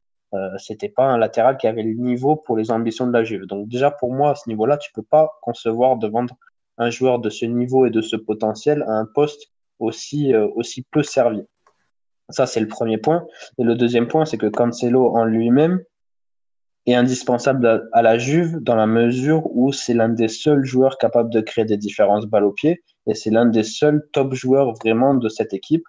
c'était pas un latéral qui avait le niveau pour les ambitions de la Juve. Donc déjà, pour moi, à ce niveau-là, tu peux pas concevoir de vendre un joueur de ce niveau et de ce potentiel à un poste aussi peu servi. Ça, c'est le premier point. Et le deuxième point, c'est que Cancelo en lui-même est indispensable à la Juve dans la mesure où c'est l'un des seuls joueurs capables de créer des différences balle au pied et c'est l'un des seuls top joueurs vraiment de cette équipe.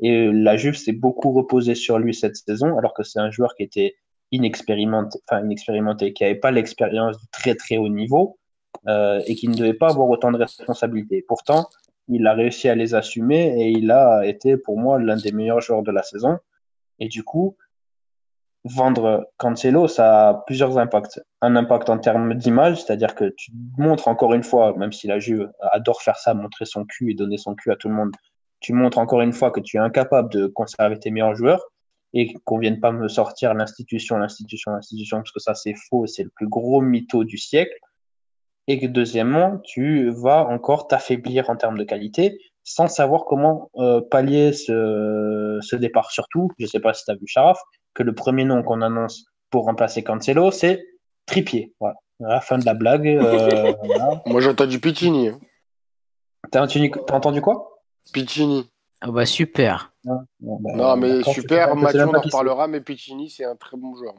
Et la Juve s'est beaucoup reposée sur lui cette saison, alors que c'est un joueur qui était inexpérimenté, qui n'avait pas l'expérience du très très haut niveau et qui ne devait pas avoir autant de responsabilités. Pourtant, il a réussi à les assumer et il a été pour moi l'un des meilleurs joueurs de la saison. Et du coup, vendre Cancelo, ça a plusieurs impacts. Un impact en termes d'image, c'est-à-dire que tu montres encore une fois, même si la Juve adore faire ça, montrer son cul et donner son cul à tout le monde, tu montres encore une fois que tu es incapable de conserver tes meilleurs joueurs et qu'on ne vienne pas me sortir l'institution, parce que ça c'est faux, c'est le plus gros mytho du siècle. Et que deuxièmement, tu vas encore t'affaiblir en termes de qualité sans savoir comment pallier ce départ. Surtout, je ne sais pas si tu as vu, Charaf, que le premier nom qu'on annonce pour remplacer Cancelo, c'est Trippier. Voilà, la fin de la blague. Voilà. Moi, j'entends du Piccini. T'as entendu quoi? Piccini. Ah bah super. Non, mais super, Mathieu, on en reparlera, mais Piccini, c'est un très bon joueur.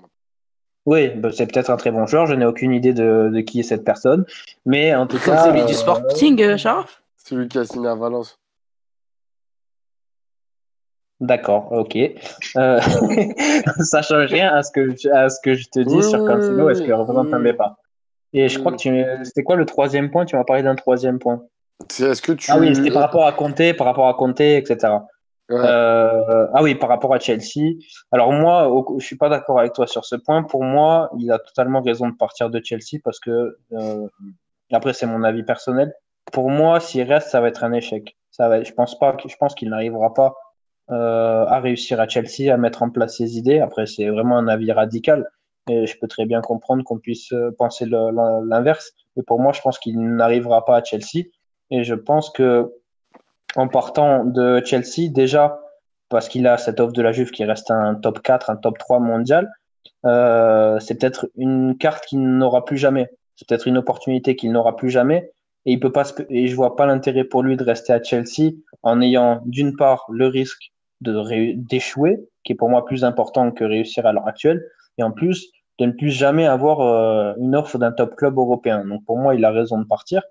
Oui, bah, c'est peut-être un très bon joueur, je n'ai aucune idée de qui est cette personne. Mais en tout cas... C'est lui du Sporting, Charaf? C'est lui qui a signé à Valence. D'accord, ok. Ça change rien à ce que je te dis sur Cancelo, est-ce que représente un débat. Et je crois que c'était quoi le troisième point? Tu m'as parlé d'un troisième point. C'était par rapport à Kanté, etc. Ouais. Par rapport à Chelsea. Alors moi, je suis pas d'accord avec toi sur ce point. Pour moi, il a totalement raison de partir de Chelsea parce que après c'est mon avis personnel. Pour moi, s'il reste, ça va être un échec. Je pense qu'il n'arrivera pas à réussir à Chelsea à mettre en place ses idées. Après, c'est vraiment un avis radical et je peux très bien comprendre qu'on puisse penser l'inverse, mais pour moi je pense qu'il n'arrivera pas à Chelsea et je pense que en partant de Chelsea, déjà parce qu'il a cette offre de la Juve qui reste un top 4, un top 3 mondial, c'est peut-être une carte qu'il n'aura plus jamais, c'est peut-être une opportunité qu'il n'aura plus jamais. Et je vois pas l'intérêt pour lui de rester à Chelsea en ayant d'une part le risque d'échouer, qui est pour moi plus important que réussir à l'heure actuelle, et en plus de ne plus jamais avoir une offre d'un top club européen. Donc pour moi, il a raison de partir.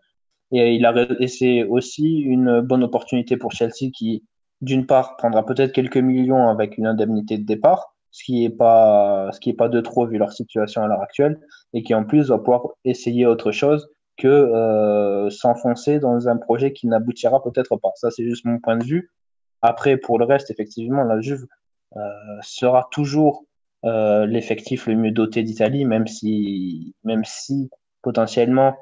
Et c'est aussi une bonne opportunité pour Chelsea qui, d'une part, prendra peut-être quelques millions avec une indemnité de départ, ce qui est pas de trop vu leur situation à l'heure actuelle, et qui en plus va pouvoir essayer autre chose que s'enfoncer dans un projet qui n'aboutira peut-être pas. Ça, c'est juste mon point de vue. Après, pour le reste, effectivement, la Juve sera toujours l'effectif le mieux doté d'Italie, même si potentiellement,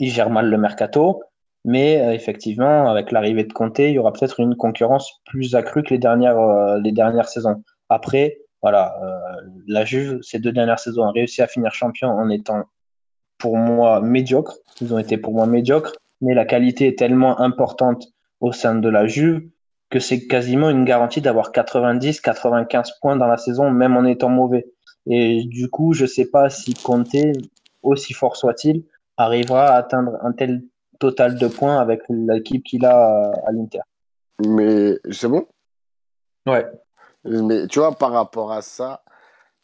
ils gèrent mal le mercato. Mais effectivement, avec l'arrivée de Kanté, il y aura peut-être une concurrence plus accrue que les dernières saisons. Après, voilà, la Juve, ces deux dernières saisons, a réussi à finir champion en étant pour moi médiocre. Ils ont été pour moi médiocres, mais la qualité est tellement importante au sein de la Juve que c'est quasiment une garantie d'avoir 90-95 points dans la saison, même en étant mauvais. Et du coup, je ne sais pas si Kanté, aussi fort soit-il, arrivera à atteindre un tel total de points avec l'équipe qu'il a à l'Inter. Mais c'est bon ? Ouais. Mais tu vois, par rapport à ça,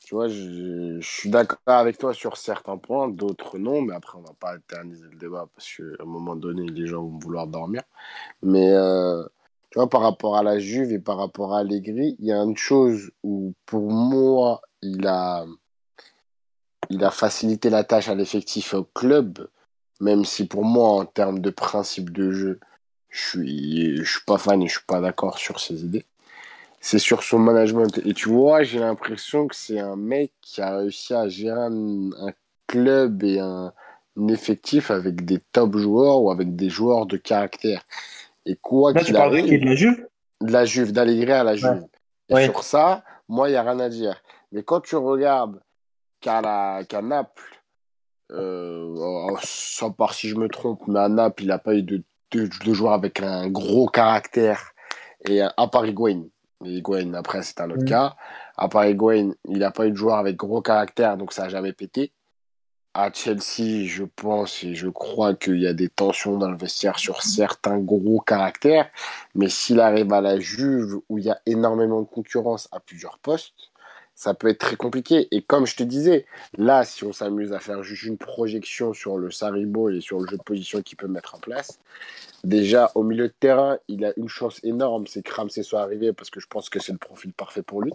tu vois, je suis d'accord avec toi sur certains points, d'autres non, mais après, on ne va pas éterniser le débat parce qu'à un moment donné, les gens vont vouloir dormir. Mais tu vois, par rapport à la Juve et par rapport à Allegri, il y a une chose où, pour moi, il a facilité la tâche à l'effectif et au club, même si pour moi, en termes de principe de jeu, je suis pas fan et je suis pas d'accord sur ses idées. C'est sur son management. Et tu vois, j'ai l'impression que c'est un mec qui a réussi à gérer un club et un effectif avec des top joueurs ou avec des joueurs de caractère. Et quoi là, qu'il arrive... Tu parles de la Juve ? De la Juve, d'Allegri à la Juve. Ouais. Et ouais. Sur ça, moi, il n'y a rien à dire. Mais quand tu regardes qu'à Naples, sans part si je me trompe, mais à Naples, il n'a pas eu de joueur avec un gros caractère. Et à part Higuain, après, c'est un autre cas. À part Higuain, il n'a pas eu de joueur avec gros caractère, donc ça n'a jamais pété. À Chelsea, je pense et je crois qu'il y a des tensions dans le vestiaire sur certains gros caractères. Mais s'il arrive à la Juve, où il y a énormément de concurrence à plusieurs postes, ça peut être très compliqué. Et comme je te disais, là, si on s'amuse à faire juste une projection sur le Sarri Ball et sur le jeu de position qu'il peut mettre en place, déjà, au milieu de terrain, il a une chance énorme, c'est que Ramsey soit arrivé, parce que je pense que c'est le profil parfait pour lui.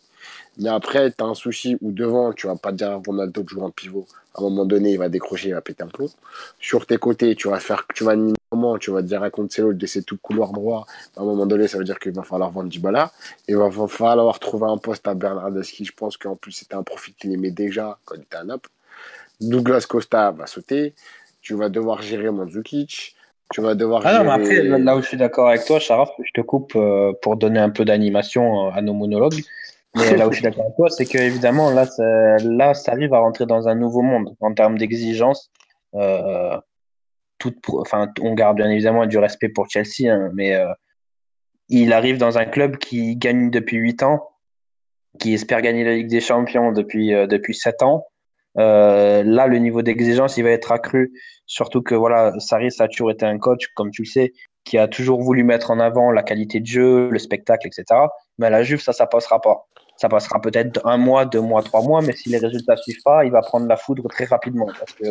Mais après, tu as un souci où devant, tu vas pas te dire Ronaldo de jouer en pivot. À un moment donné, il va décrocher, il va péter un plomb. Sur tes côtés, tu vas te dire à Cancelo de laisser tout couloir droit. À un moment donné, ça veut dire qu'il va falloir vendre Dybala. Il va falloir trouver un poste à Bernardeschi. Je pense qu'en plus, c'était un profil qu'il aimait déjà quand il était à Naples. Douglas Costa va sauter. Tu vas devoir gérer Mandzukic. Tu vas devoir gérer... Non, mais après, là où je suis d'accord avec toi, Charaf, je te coupe pour donner un peu d'animation à nos monologues. Mais là où je suis d'accord avec toi, c'est qu'évidemment, là, ça arrive à rentrer dans un nouveau monde en termes d'exigence. On garde bien évidemment du respect pour Chelsea, hein, mais il arrive dans un club qui gagne depuis 8 ans, qui espère gagner la Ligue des Champions depuis 7 ans. Là, le niveau d'exigence, il va être accru. Surtout que voilà, Sarri, ça a toujours été un coach, comme tu le sais, qui a toujours voulu mettre en avant la qualité de jeu, le spectacle, etc. Mais à la Juve, ça passera pas. Ça passera peut-être 1 mois, 2 mois, 3 mois, mais si les résultats ne suivent pas, il va prendre la foudre très rapidement. Parce que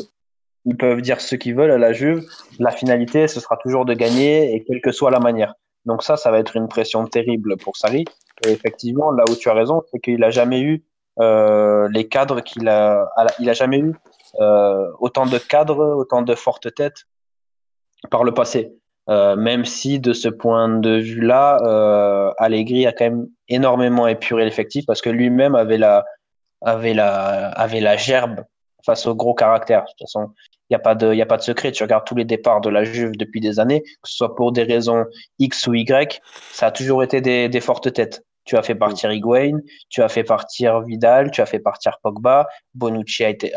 ils peuvent dire ce qu'ils veulent à la Juve. La finalité, ce sera toujours de gagner, et quelle que soit la manière. Donc ça va être une pression terrible pour Sarri. Et effectivement, là où tu as raison, c'est qu'il n'a jamais eu les cadres qu'il a... Il n'a jamais eu autant de cadres, autant de fortes têtes par le passé. Même si, de ce point de vue-là, Allegri a quand même énormément épuré l'effectif parce que lui-même avait la gerbe face au gros caractère. De toute façon, il n'y a pas de secret. Tu regardes tous les départs de la Juve depuis des années, que ce soit pour des raisons X ou Y, ça a toujours été des fortes têtes. Tu as fait partir Higuain, tu as fait partir Vidal, tu as fait partir Pogba, Bonucci est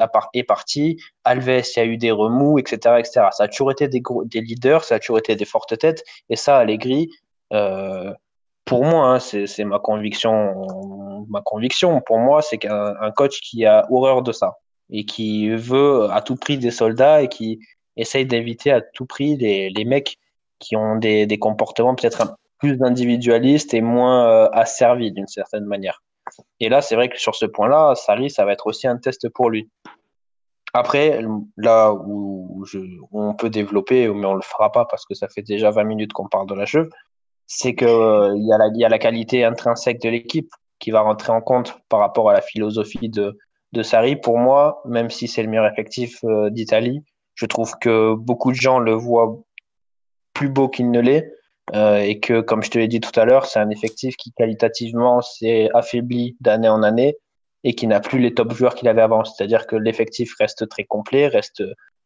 parti, Alves, il y a eu des remous, etc. Ça a toujours été des leaders, ça a toujours été des fortes têtes, et ça, Allegri, pour moi, hein, c'est ma conviction. Ma conviction, pour moi, c'est qu'un coach qui a horreur de ça, et qui veut à tout prix des soldats, et qui essaye d'éviter à tout prix les mecs qui ont des comportements peut-être plus d'individualistes et moins asservis d'une certaine manière. Et là, c'est vrai que sur ce point-là, Sarri, ça va être aussi un test pour lui. Après, là où on peut développer, mais on ne le fera pas parce que ça fait déjà 20 minutes qu'on parle de la Juve, c'est qu'il y a la qualité intrinsèque de l'équipe qui va rentrer en compte par rapport à la philosophie de Sarri. Pour moi, même si c'est le meilleur effectif d'Italie, je trouve que beaucoup de gens le voient plus beau qu'il ne l'est. Et que, comme je te l'ai dit tout à l'heure, c'est un effectif qui qualitativement s'est affaibli d'année en année et qui n'a plus les top joueurs qu'il avait avant. C'est-à-dire que l'effectif reste très complet, reste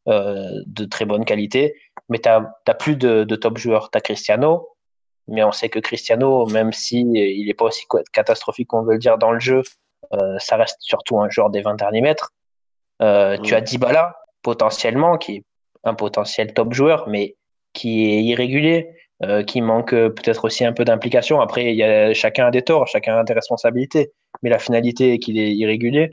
de très bonne qualité, mais tu n'as plus de top joueurs. Tu as Cristiano, mais on sait que Cristiano, même s'il n'est pas aussi catastrophique qu'on veut le dire dans le jeu, ça reste surtout un joueur des 20 derniers mètres. Tu as Dybala, potentiellement, qui est un potentiel top joueur, mais qui est irrégulier, qui manque peut-être aussi un peu d'implication. Après, chacun a des torts, chacun a des responsabilités, mais la finalité est qu'il est irrégulier.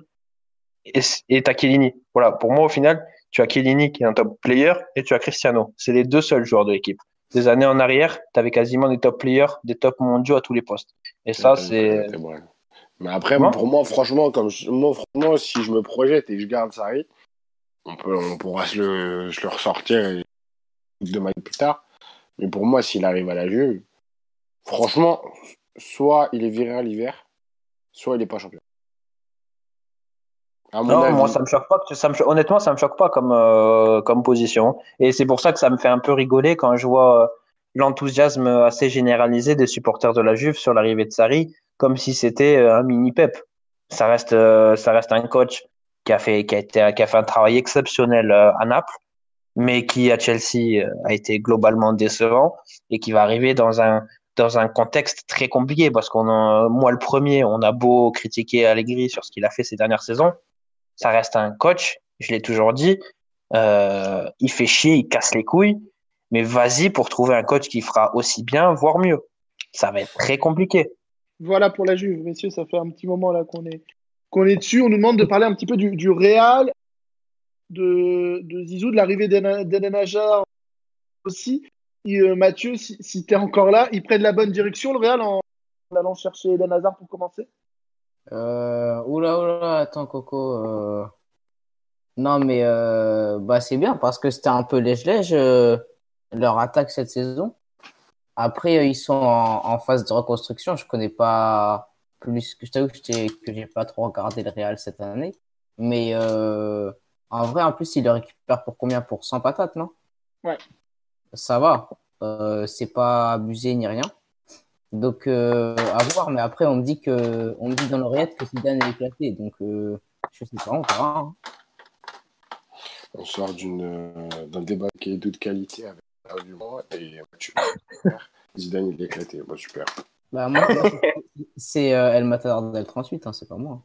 Et tu as Chiellini. Voilà, pour moi, au final, tu as Chiellini qui est un top player et tu as Cristiano. C'est les deux seuls joueurs de l'équipe. Des années en arrière, tu avais quasiment des top players, des top mondiaux à tous les postes. Et ça, c'est bon. Mais après, pour moi, franchement, si je me projette et je garde Sarri, on pourra se le ressortir et 2 matchs plus tard. Mais pour moi, s'il arrive à la Juve, franchement, soit il est viré à l'hiver, soit il n'est pas champion. Non, moi, ça me choque pas. Honnêtement, ça me choque pas comme position. Et c'est pour ça que ça me fait un peu rigoler quand je vois l'enthousiasme assez généralisé des supporters de la Juve sur l'arrivée de Sarri, comme si c'était un mini Pep. Ça reste un coach qui a fait un travail exceptionnel à Naples, mais qui à Chelsea a été globalement décevant et qui va arriver dans un contexte très compliqué, parce moi le premier, on a beau critiquer Allegri sur ce qu'il a fait ces dernières saisons, ça reste un coach, je l'ai toujours dit, il fait chier, il casse les couilles, mais vas-y pour trouver un coach qui fera aussi bien, voire mieux. Ça va être très compliqué. Voilà pour la Juve, messieurs, ça fait un petit moment là qu'on est dessus. On nous demande de parler un petit peu du Real, de Zizou, de l'arrivée d'Eden Hazard aussi. Mathieu, si tu es encore là, il prennent la bonne direction, le Real, en allant chercher Eden Hazard pour commencer. Oula, attends, Coco. Non, mais c'est bien, parce que c'était un peu lèche-lèche leur attaque cette saison. Après, ils sont en phase de reconstruction. Je connais pas plus. Je t'avoue que j'ai pas trop regardé le Real cette année. Mais en vrai, en plus, ils le récupèrent pour combien ? Pour 100 patates, non ? Ouais. Ça va, c'est pas abusé ni rien. Donc, à voir, mais après, on me dit dans l'oreillette que Zidane est éclaté. Donc, je sais pas, on verra. Hein. On sort d'un débat qui est de qualité avec l'argument et Zidane est éclaté. Bah, super. Bah, moi, c'est El Matador del 38, hein, c'est pas moi.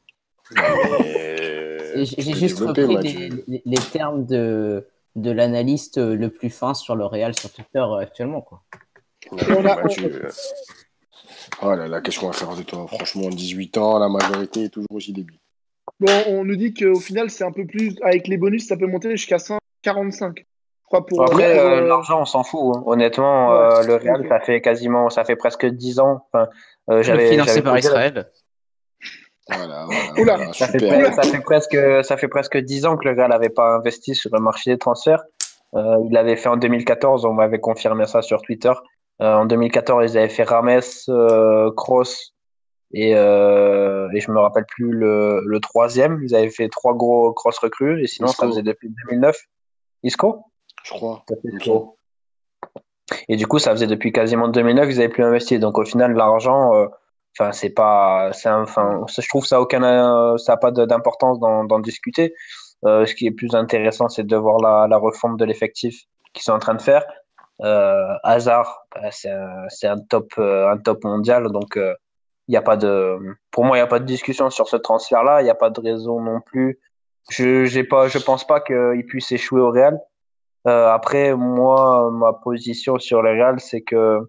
J'ai juste repris les termes de l'analyste le plus fin sur le Real sur Twitter actuellement, quoi. Oh là là, qu'est-ce qu'on va faire de toi ? Franchement, 18 ans, la majorité est toujours aussi débile. Bon, on nous dit qu'au final, c'est un peu plus... Avec les bonus, ça peut monter jusqu'à 45. Après, l'argent, on s'en fout. Hein. Honnêtement, le Real, ça fait presque 10 ans. Enfin, financé par Israël. Voilà, ça fait presque 10 ans que le Real n'avait pas investi sur le marché des transferts. Il l'avait fait en 2014, on m'avait confirmé ça sur Twitter. En 2014, ils avaient fait Rames, Kroos et je me rappelle plus le troisième. Ils avaient fait 3 gros Kroos recrues et sinon Isco. Ça faisait depuis 2009. Isco, je crois. Et du coup, ça faisait depuis quasiment 2009 qu'ils n'avaient plus investi. Donc au final, l'argent. Enfin, je trouve ça a pas d'importance d'en discuter. Ce qui est plus intéressant, c'est de voir la refonte de l'effectif qu'ils sont en train de faire. Hazard, c'est un top mondial, donc pour moi, il y a pas de discussion sur ce transfert-là. Il y a pas de raison non plus. Je pense pas qu'il puisse échouer au Real. Après, moi, ma position sur le Real, c'est que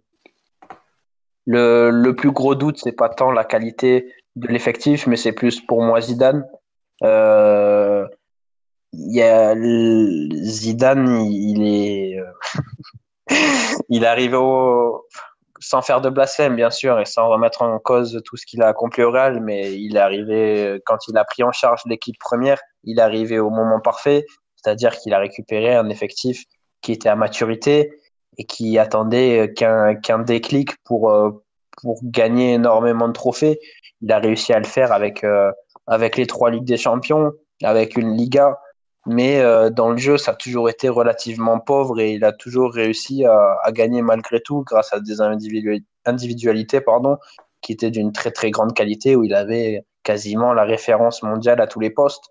le plus gros doute, c'est pas tant la qualité de l'effectif, mais c'est plus pour moi Zidane. Zidane, il est arrivé sans faire de blasphème, bien sûr, et sans remettre en cause tout ce qu'il a accompli au Real, mais il est arrivé, quand il a pris en charge l'équipe première, il est arrivé au moment parfait, c'est-à-dire qu'il a récupéré un effectif qui était à maturité, et qui attendait qu'un déclic pour gagner énormément de trophées. Il a réussi à le faire avec les 3 Ligues des Champions, avec une Liga, mais dans le jeu, ça a toujours été relativement pauvre et il a toujours réussi à gagner malgré tout grâce à des individualités, qui étaient d'une très très grande qualité, où il avait quasiment la référence mondiale à tous les postes.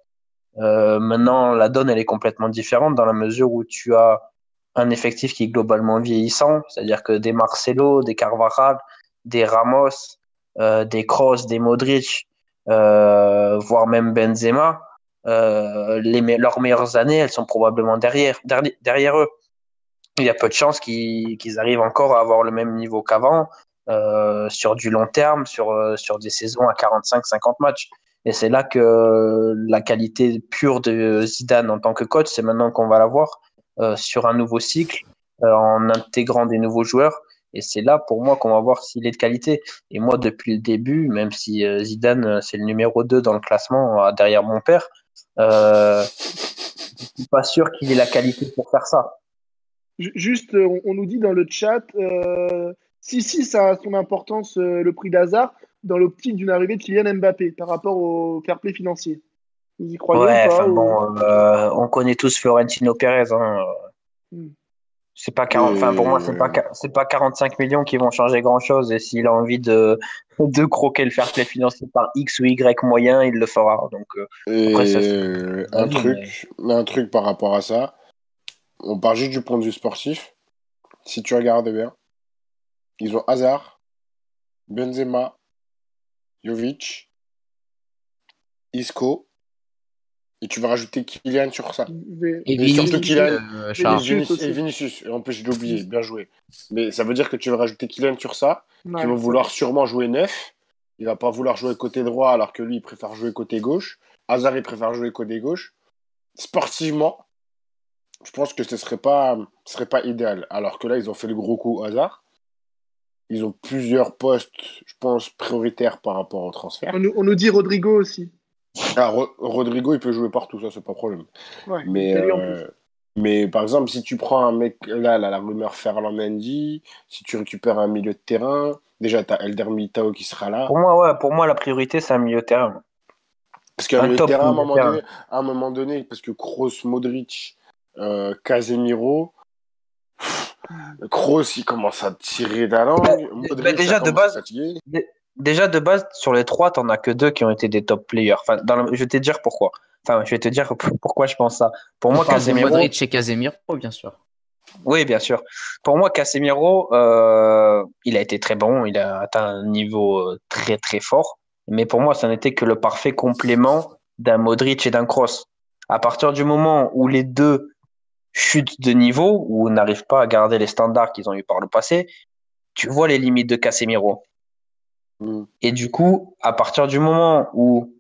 Maintenant, la donne, elle est complètement différente dans la mesure où tu as un effectif qui est globalement vieillissant, c'est-à-dire que des Marcelo, des Carvajal, des Ramos, des Kroos, des Modric, voire même Benzema, leurs meilleures années, elles sont probablement derrière eux. Il y a peu de chances qu'ils arrivent encore à avoir le même niveau qu'avant, sur du long terme, sur des saisons à 45-50 matchs. Et c'est là que la qualité pure de Zidane en tant que coach, c'est maintenant qu'on va la voir sur un nouveau cycle, en intégrant des nouveaux joueurs. Et c'est là, pour moi, qu'on va voir s'il est de qualité. Et moi, depuis le début, même si Zidane, c'est le numéro 2 dans le classement derrière mon père, je ne suis pas sûr qu'il ait la qualité pour faire ça. Juste, on nous dit dans le chat, si, ça a son importance, le prix d'Hazard, dans l'optique d'une arrivée de Kylian Mbappé par rapport au fair play financier. Vous y croyez ou pas, bon, on connaît tous Florentino Pérez. Hein. C'est pas 40, pour moi, c'est pas 45 millions qui vont changer grand-chose. Et s'il a envie de croquer le fair play financier par X ou Y moyen, il le fera. Donc, après, un truc par rapport à ça, on part juste du point de vue sportif. Si tu regardes bien, ils ont Hazard, Benzema, Jovic, Isco, et tu vas rajouter Kylian sur ça. Et surtout Kylian et Vinicius. En plus, je l'ai oublié, bien joué. Mais ça veut dire que tu vas rajouter Kylian sur ça, qui va vouloir sûrement jouer neuf. Il va pas vouloir jouer côté droit, alors que lui, il préfère jouer côté gauche. Hazard, il préfère jouer côté gauche. Sportivement, je pense que ce serait pas idéal. Alors que là, ils ont fait le gros coup Hazard. Ils ont plusieurs postes, je pense, prioritaires par rapport au transfert. On nous dit Rodrigo aussi. Ah, Rodrigo, il peut jouer partout, ça, c'est pas problème. Ouais, mais par exemple, si tu prends un mec, là la rumeur Ferland Mendy, si tu récupères un milieu de terrain, déjà, t'as Elder Militao qui sera là. Pour moi, la priorité, c'est un milieu de terrain. Parce qu'un milieu de terrain, à un moment donné, parce que Kroos, Modric, Casemiro... Kroos, il commence à tirer la langue. Modric, déjà de base, sur les trois, t'en as que deux qui ont été des top players. Enfin, je vais te dire pourquoi. Enfin, je vais te dire pourquoi je pense ça. Pour moi, Casemiro, Modric et Casemiro, bien sûr. Oui, bien sûr. Pour moi, Casemiro, il a été très bon. Il a atteint un niveau très très fort. Mais pour moi, ça n'était que le parfait complément d'un Modric et d'un Kroos. À partir du moment où les deux chute de niveau, où on n'arrive pas à garder les standards qu'ils ont eu par le passé, tu vois les limites de Casemiro. Et du coup, à partir du moment où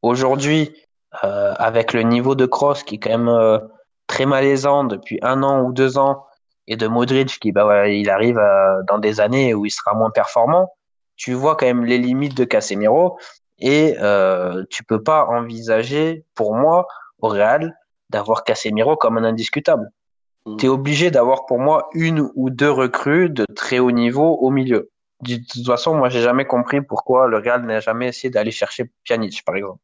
aujourd'hui, avec le niveau de Kroos qui est quand même très malaisant depuis 1 an ou 2 ans, et de Modric qui il arrive dans des années où il sera moins performant, tu vois quand même les limites de Casemiro, et tu peux pas envisager, pour moi, au Real, d'avoir Casemiro comme un indiscutable. T'es obligé d'avoir, pour moi, 1 ou 2 recrues de très haut niveau au milieu. De toute façon, moi, j'ai jamais compris pourquoi le Real n'a jamais essayé d'aller chercher Pjanic, par exemple.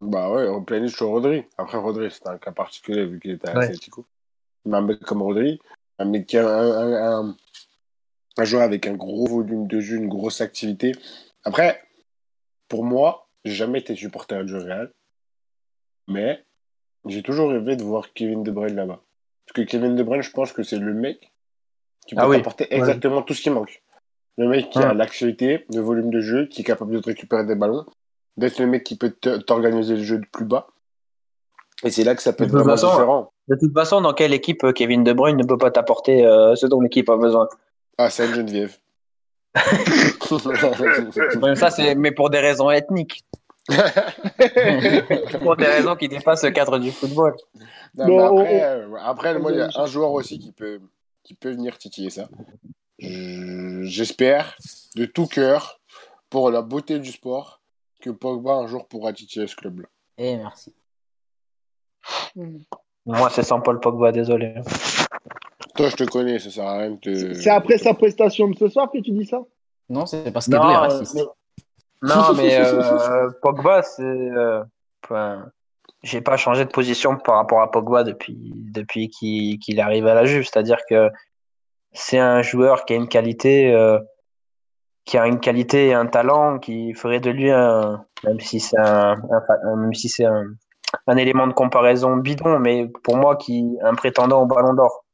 Bah ouais, on Pjanic sur Rodri. Après, Rodri, c'était un cas particulier vu qu'il était à Atlético. Mais un mec comme Rodri, un mec qui a un joueur avec un gros volume de jeu, une grosse activité. Après, pour moi, j'ai jamais été supporter du Real, mais j'ai toujours rêvé de voir Kevin De Bruyne là-bas. Parce que Kevin De Bruyne, je pense que c'est le mec qui peut apporter exactement tout ce qui manque. Le mec qui a l'activité, le volume de jeu, qui est capable de te récupérer des ballons, d'être le mec qui peut t'organiser le jeu de plus bas. Et c'est là que ça peut être vraiment différent. De toute façon, dans quelle équipe Kevin De Bruyne ne peut pas t'apporter ce dont l'équipe a besoin? Ah, c'est une Geneviève. Même ça, mais pour des raisons ethniques. Pour des raisons qui dépassent le cadre du football. Non, bon, après, moi, il y a un joueur aussi qui peut venir titiller ça. J'espère de tout cœur, pour la beauté du sport, que Pogba un jour pourra titiller ce club-là. Et merci. Moi, c'est sans Paul Pogba, désolé. Toi, je te connais, ça sert à rien. C'est après sa prestation de ce soir que tu dis ça? Non, c'est parce qu'il est raciste. Non, mais Pogba, c'est... j'ai pas changé de position par rapport à Pogba depuis qu'il arrive à la Juve. C'est-à-dire que c'est un joueur qui a une qualité, et un talent qui ferait de lui, même si c'est un un élément de comparaison bidon, mais pour moi, qui un prétendant au Ballon d'Or.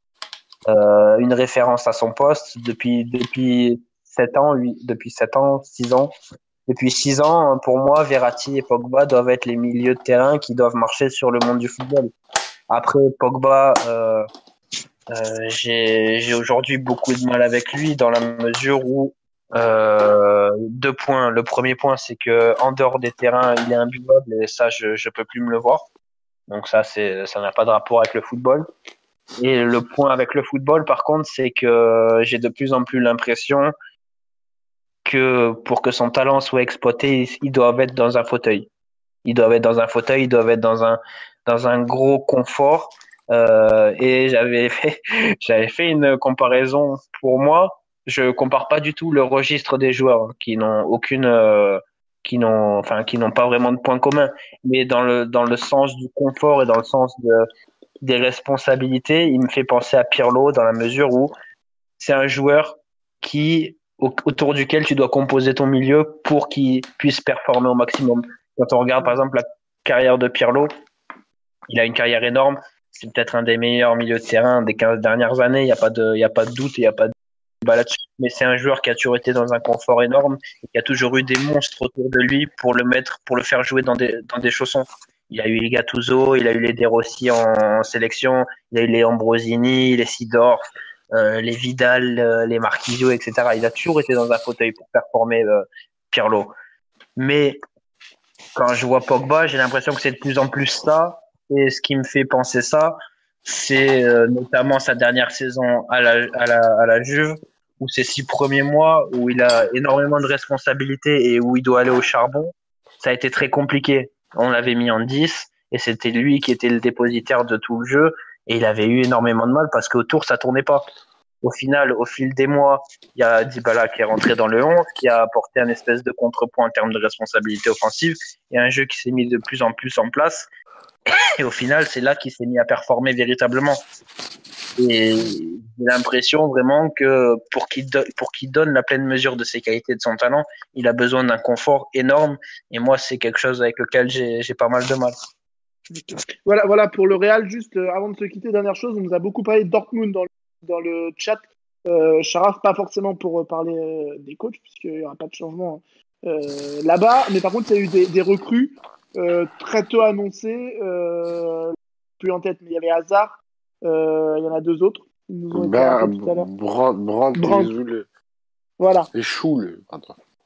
Une référence à son poste depuis 6 ans, pour moi, Verratti et Pogba doivent être les milieux de terrain qui doivent marcher sur le monde du football. Après, Pogba, j'ai aujourd'hui beaucoup de mal avec lui dans la mesure où 2 points. Le premier point, c'est qu'en dehors des terrains, il est imbuvable et ça, je peux plus me le voir. Donc ça n'a pas de rapport avec le football. Et le point avec le football, par contre, c'est que j'ai de plus en plus l'impression que pour que son talent soit exploité, ils doivent être dans un fauteuil. Ils doivent être dans un gros confort. Et j'avais fait une comparaison. Pour moi, je compare pas du tout le registre des joueurs qui n'ont pas vraiment de point commun. Mais dans le sens du confort et dans le sens des responsabilités, il me fait penser à Pirlo dans la mesure où c'est un joueur autour duquel tu dois composer ton milieu pour qu'il puisse performer au maximum. Quand on regarde par exemple la carrière de Pirlo, il a une carrière énorme, c'est peut-être un des meilleurs milieux de terrain des 15 dernières années, il n'y a pas de doute, il n'y a pas de débat là-dessus, mais c'est un joueur qui a toujours été dans un confort énorme, qui a toujours eu des monstres autour de lui pour le faire jouer dans des chaussons. Il a eu les Gattuso, il a eu les De Rossi en sélection, il a eu les Ambrosini, les Sidorf, les Vidal, les Marquisio, etc. Il a toujours été dans un fauteuil pour performer Pirlo. Mais quand je vois Pogba, j'ai l'impression que c'est de plus en plus ça. Et ce qui me fait penser ça, c'est notamment sa dernière saison à la Juve, où ces 6 premiers mois, où il a énormément de responsabilités et où il doit aller au charbon, ça a été très compliqué. On l'avait mis en 10 et c'était lui qui était le dépositaire de tout le jeu. Et il avait eu énormément de mal parce qu'autour, ça tournait pas. Au final, au fil des mois, il y a Dybala qui est rentré dans le 11, qui a apporté un espèce de contrepoint en termes de responsabilité offensive et un jeu qui s'est mis de plus en plus en place. Et au final, c'est là qu'il s'est mis à performer véritablement. Et j'ai l'impression vraiment que pour qu'il donne la pleine mesure de ses qualités et de son talent, il a besoin d'un confort énorme. Et moi, c'est quelque chose avec lequel j'ai pas mal de mal. Voilà pour le Real. Juste avant de se quitter, dernière chose, on nous a beaucoup parlé de Dortmund dans le chat. Sharaf, pas forcément pour parler des coachs, puisqu'il n'y aura pas de changement là-bas. Mais par contre, il y a eu des recrues très tôt annoncées. Plus en tête, mais il y avait Hazard. Il y en a 2 autres. Ils nous ont été tout à l'heure. Brandt. Voilà. Et Schul.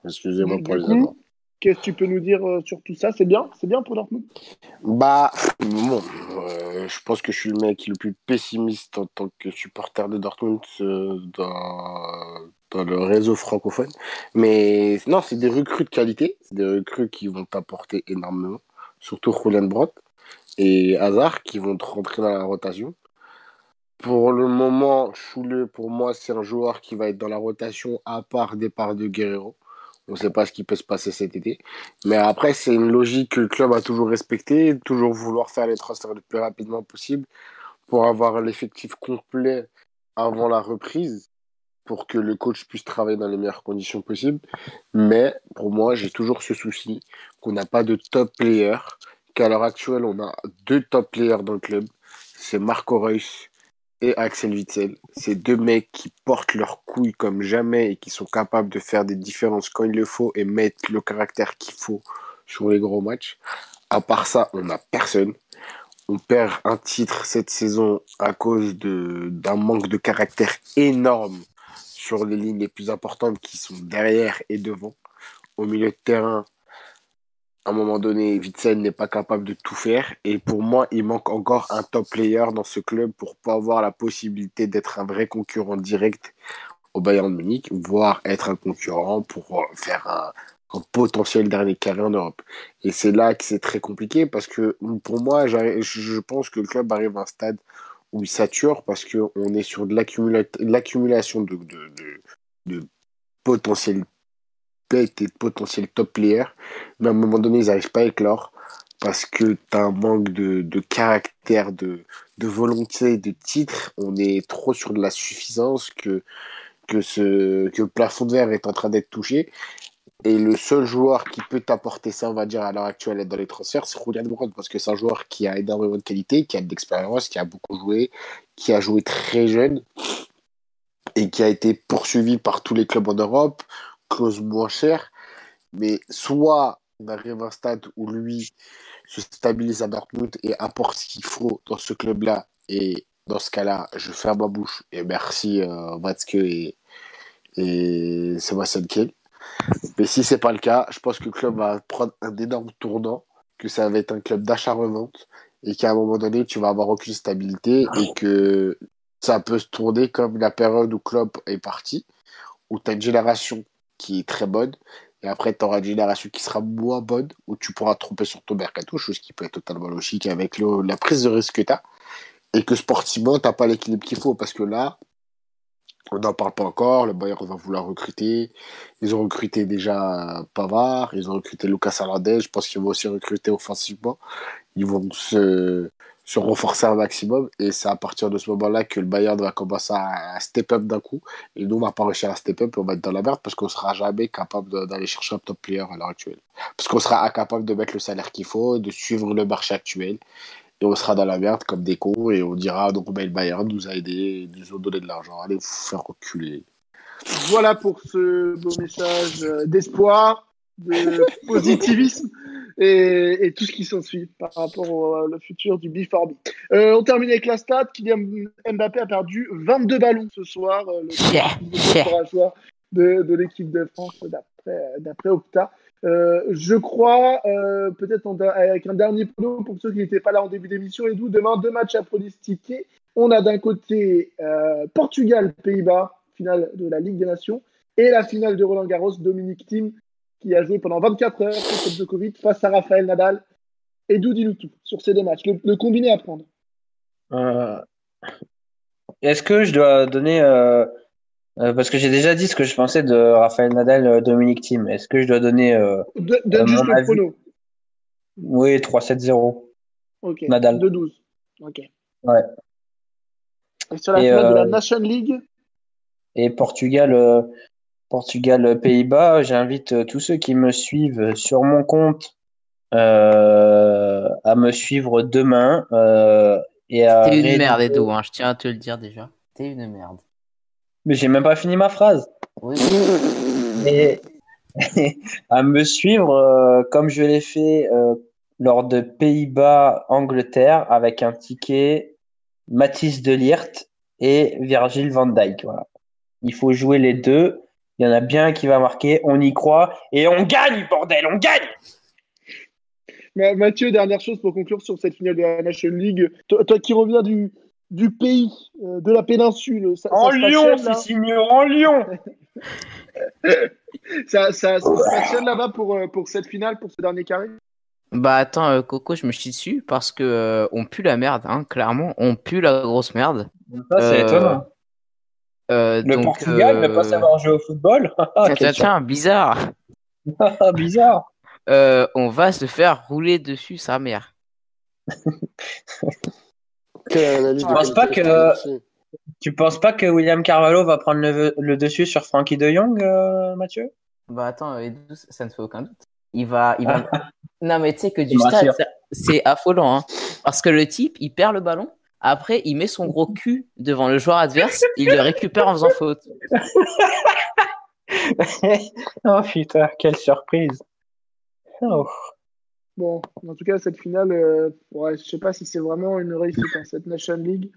Excusez-moi pour les avoir. Qu'est-ce que tu peux nous dire sur tout ça ? C'est bien pour Dortmund ? Je pense que je suis le mec le plus pessimiste en tant que supporter de Dortmund dans le réseau francophone. Mais non, c'est des recrues de qualité. C'est des recrues qui vont t'apporter énormément. Surtout Julian Brandt et Hazard qui vont te rentrer dans la rotation. Pour le moment, Schule, pour moi, c'est un joueur qui va être dans la rotation à part départ de Guerreiro. On ne sait pas ce qui peut se passer cet été. Mais après, c'est une logique que le club a toujours respectée, toujours vouloir faire les transferts le plus rapidement possible pour avoir l'effectif complet avant la reprise, pour que le coach puisse travailler dans les meilleures conditions possibles. Mais pour moi, j'ai toujours ce souci qu'on n'a pas de top player, qu'à l'heure actuelle, on a 2 top players dans le club. C'est Marco Reus et Axel Witsel. C'est 2 mecs qui portent leurs couilles comme jamais et qui sont capables de faire des différences quand il le faut et mettre le caractère qu'il faut sur les gros matchs. À part ça, on n'a personne. On perd un titre cette saison à cause d'un manque de caractère énorme sur les lignes les plus importantes qui sont derrière et devant. Au milieu de terrain, à un moment donné, Witsel n'est pas capable de tout faire. Et pour moi, il manque encore un top player dans ce club pour pas avoir la possibilité d'être un vrai concurrent direct au Bayern Munich, voire être un concurrent pour faire un potentiel dernier carré en Europe. Et c'est là que c'est très compliqué parce que pour moi, je pense que le club arrive à un stade où il sature parce qu'on est sur de l'accumulation de potentiel et de potentiels top players, mais à un moment donné, ils n'arrivent pas à éclore parce que tu as un manque de caractère, de volonté, de titre. On est trop sur de la suffisance que le plafond de verre est en train d'être touché. Et le seul joueur qui peut t'apporter ça, on va dire, à l'heure actuelle dans les transferts, c'est Julian Brandt, parce que c'est un joueur qui a énormément de qualité, qui a de l'expérience, qui a beaucoup joué, qui a joué très jeune et qui a été poursuivi par tous les clubs en Europe, clause moins chère. Mais soit on arrive à un stade où lui se stabilise à Dortmund et apporte ce qu'il faut dans ce club-là, et dans ce cas-là, je ferme ma bouche et merci Watzke et Sébastien Kiel. Mais si c'est pas le cas, je pense que le club va prendre un énorme tournant, que ça va être un club d'achat-revente et qu'à un moment donné tu vas avoir aucune stabilité et que ça peut se tourner comme la période où Klopp est parti, où tu as une génération qui est très bonne et après tu auras une génération qui sera moins bonne, où tu pourras tromper sur ton mercato, chose qui peut être totalement logique avec la prise de risque que tu as, et que sportivement tu n'as pas l'équilibre qu'il faut, parce que là on n'en parle pas encore, le Bayern va vouloir recruter. Ils ont recruté déjà Pavard, ils ont recruté Lucas Digne, je pense qu'ils vont aussi recruter offensivement. Ils vont se renforcer un maximum, et c'est à partir de ce moment-là que le Bayern va commencer à step up d'un coup, et nous on va pas réussir à step up et on va être dans la merde, parce qu'on sera jamais capable d'aller chercher un top player à l'heure actuelle. Parce qu'on sera incapable de mettre le salaire qu'il faut, de suivre le marché actuel, et on sera dans la merde comme des cons et on dira donc le Bayern nous a aidés, nous ont donné de l'argent, allez vous faire reculer. Voilà pour ce beau message d'espoir, de positivisme et tout ce qui s'ensuit par rapport au le futur du Before Me. On termine avec la stat. Kylian Mbappé a perdu 22 ballons ce soir, le de l'équipe de France d'après Opta. Je crois, peut-être avec un dernier pronostic pour ceux qui n'étaient pas là en début d'émission, et d'où demain 2 matchs à pronostiquer. On a d'un côté Portugal-Pays-Bas, finale de la Ligue des Nations, et la finale de Roland-Garros, Dominic Thiem, qui a joué pendant 24 heures contre Djokovic face à Raphaël Nadal. Et d'où dis-nous tout sur ces 2 matchs, le combiné à prendre. Est-ce que je dois donner... parce que j'ai déjà dit ce que je pensais de Raphaël Nadal, Dominic Thiem. Est-ce que je dois donner mon avis? Oui, 3-7-0. Ok. Nadal. 2-12. Ok. Ouais. Et sur la finale de la Nation League. Et Portugal, Pays-Bas. J'invite tous ceux qui me suivent sur mon compte à me suivre demain. T'es une merde, Edo. Hein. Je tiens à te le dire déjà. T'es une merde. Mais j'ai même pas fini ma phrase. Oui. Et à me suivre comme je l'ai fait lors de Pays-Bas-Angleterre avec un ticket Mathis de Ligt et Virgil van Dijk. Voilà. Il faut jouer les deux. Il y en a bien un qui va marquer. On y croit et on gagne, bordel, on gagne! Mathieu, dernière chose pour conclure sur cette finale de la Nation League. Toi qui reviens du pays, de la péninsule. En Lyon, Sissignon, en Lyon. Ça se passionne là-bas pour cette finale, pour ce dernier carré. Bah attends, Coco, je me chie dessus parce que on pue la merde, hein, clairement. On pue la grosse merde. Ça, c'est étonnant. Le donc, Portugal ne pas savoir jouer au football. Tiens, bizarre. Bizarre. On va se faire rouler dessus, sa mère. Tu penses pas que William Carvalho va prendre le dessus sur Frankie de Jong, Mathieu? Bah attends, ça ne fait aucun doute. Il va... Non mais tu sais que du stade, c'est affolant, hein, parce que le type, il perd le ballon, après il met son gros cul devant le joueur adverse, il le récupère en faisant faute. Oh putain, quelle surprise. Oh. Bon, en tout cas, cette finale, je ne sais pas si c'est vraiment une réussite, hein, cette Nation League.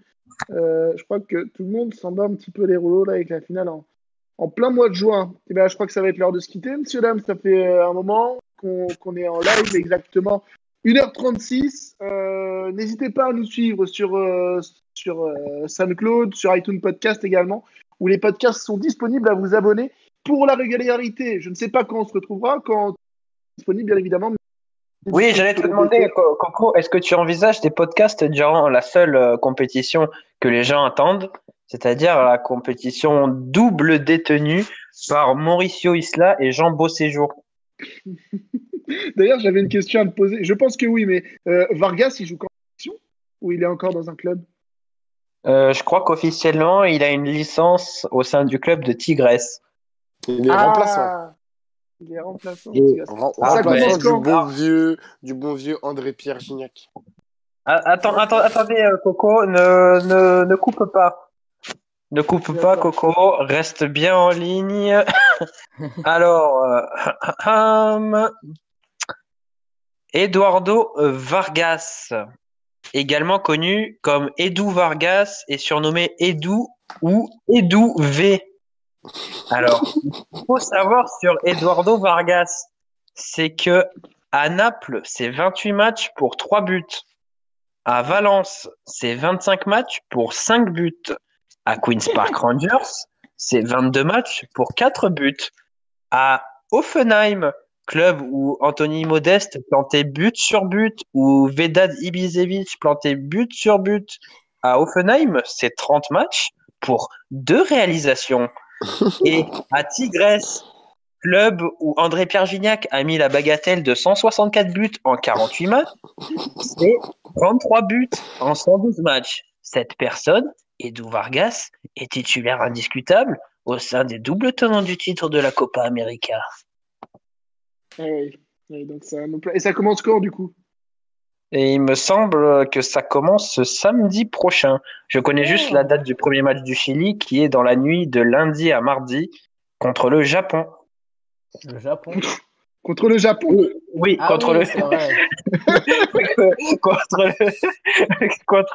Je crois que tout le monde s'en bat un petit peu les rouleaux là, avec la finale en plein mois de juin. Et ben, je crois que ça va être l'heure de se quitter, messieurs, dames. Ça fait un moment qu'on est en live, exactement 1h36. N'hésitez pas à nous suivre sur SoundCloud, sur iTunes Podcast également, où les podcasts sont disponibles, à vous abonner. Pour la régularité, je ne sais pas quand on se retrouvera, quand disponible, bien évidemment. Oui, j'allais te demander, Coco, est-ce que tu envisages des podcasts durant la seule compétition que les gens attendent, c'est-à-dire la compétition double détenue par Mauricio Isla et Jean Beauséjour? D'ailleurs, j'avais une question à te poser. Je pense que oui, mais Vargas, il joue qu'en compétition ou il est encore dans un club? Je crois qu'officiellement, il a une licence au sein du club de Tigresse. Il est remplaçant. Il est remplaçant. Remplaçant du bon vieux André-Pierre Gignac. Attendez, Coco, ne coupe pas. Ne coupe pas, Coco. Reste bien en ligne. Alors, Eduardo Vargas, également connu comme Edu Vargas, est surnommé Edu ou Edu V. Alors, il faut savoir sur Eduardo Vargas, c'est que à Naples, c'est 28 matchs pour 3 buts. À Valence, c'est 25 matchs pour 5 buts. À Queen's Park Rangers, c'est 22 matchs pour 4 buts. À Hoffenheim, club où Anthony Modeste plantait but sur but, où Vedat Ibišević plantait but sur but. À Hoffenheim, c'est 30 matchs pour 2 réalisations. Et à Tigres, club où André-Pierre Gignac a mis la bagatelle de 164 buts en 48 matchs, c'est 33 buts en 112 matchs. Cette personne, Edu Vargas, est titulaire indiscutable au sein des doubles tenants du titre de la Copa América. Oui, donc ça nous plaît. Et ça commence quand du coup ? Et il me semble que ça commence samedi prochain. Je connais juste la date du premier match du Chili qui est dans la nuit de lundi à mardi contre le Japon. Le Japon ? Contre le Japon ? Oui, contre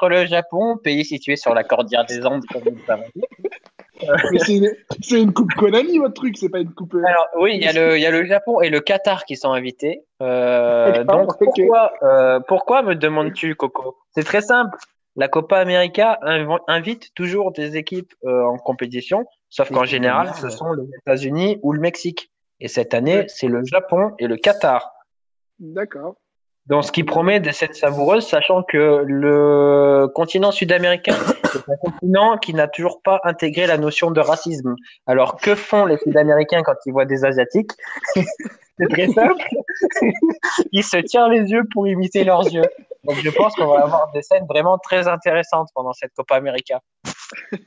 le Japon, pays situé sur la cordillère des Andes, comme vous le savez. Mais c'est une coupe Konami, votre truc, c'est pas une coupe. Alors, oui, il y a le Japon et le Qatar qui sont invités. Donc, pourquoi me demandes-tu, Coco ? C'est très simple. La Copa América invite toujours des équipes en compétition, sauf qu'en général, ce sont les États-Unis ou le Mexique. Et cette année, c'est le Japon et le Qatar. D'accord. Dans ce qui promet des scènes savoureuses, sachant que le continent sud-américain est un continent qui n'a toujours pas intégré la notion de racisme. Alors, que font les Sud-Américains quand ils voient des Asiatiques ? C'est très simple. Ils se tirent les yeux pour imiter leurs yeux. Donc, je pense qu'on va avoir des scènes vraiment très intéressantes pendant cette Copa América.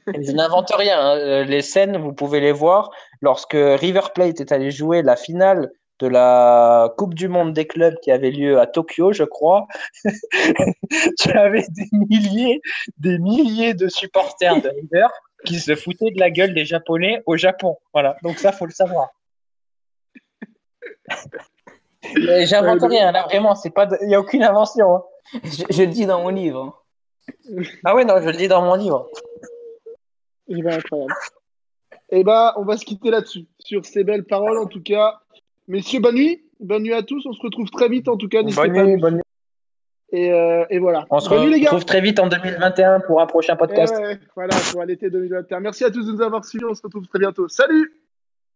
Je n'invente rien. Hein. Les scènes, vous pouvez les voir. Lorsque River Plate est allé jouer la finale de la Coupe du Monde des clubs qui avait lieu à Tokyo, je crois. Tu avais des milliers de supporters de River qui se foutaient de la gueule des Japonais au Japon. Voilà, donc ça, faut le savoir. Mais j'invente rien, là, vraiment, il n'y a aucune invention. Hein. Je le dis dans mon livre. Ah ouais, non, je le dis dans mon livre. Eh bien, incroyable. Eh bien, on va se quitter là-dessus, sur ces belles paroles, en tout cas. Messieurs, bonne nuit à tous, on se retrouve très vite en tout cas. Bonne nuit. Et voilà. On se retrouve très vite en 2021 pour un prochain podcast. Voilà, pour l'été 2021. Merci à tous de nous avoir suivis, on se retrouve très bientôt. Salut!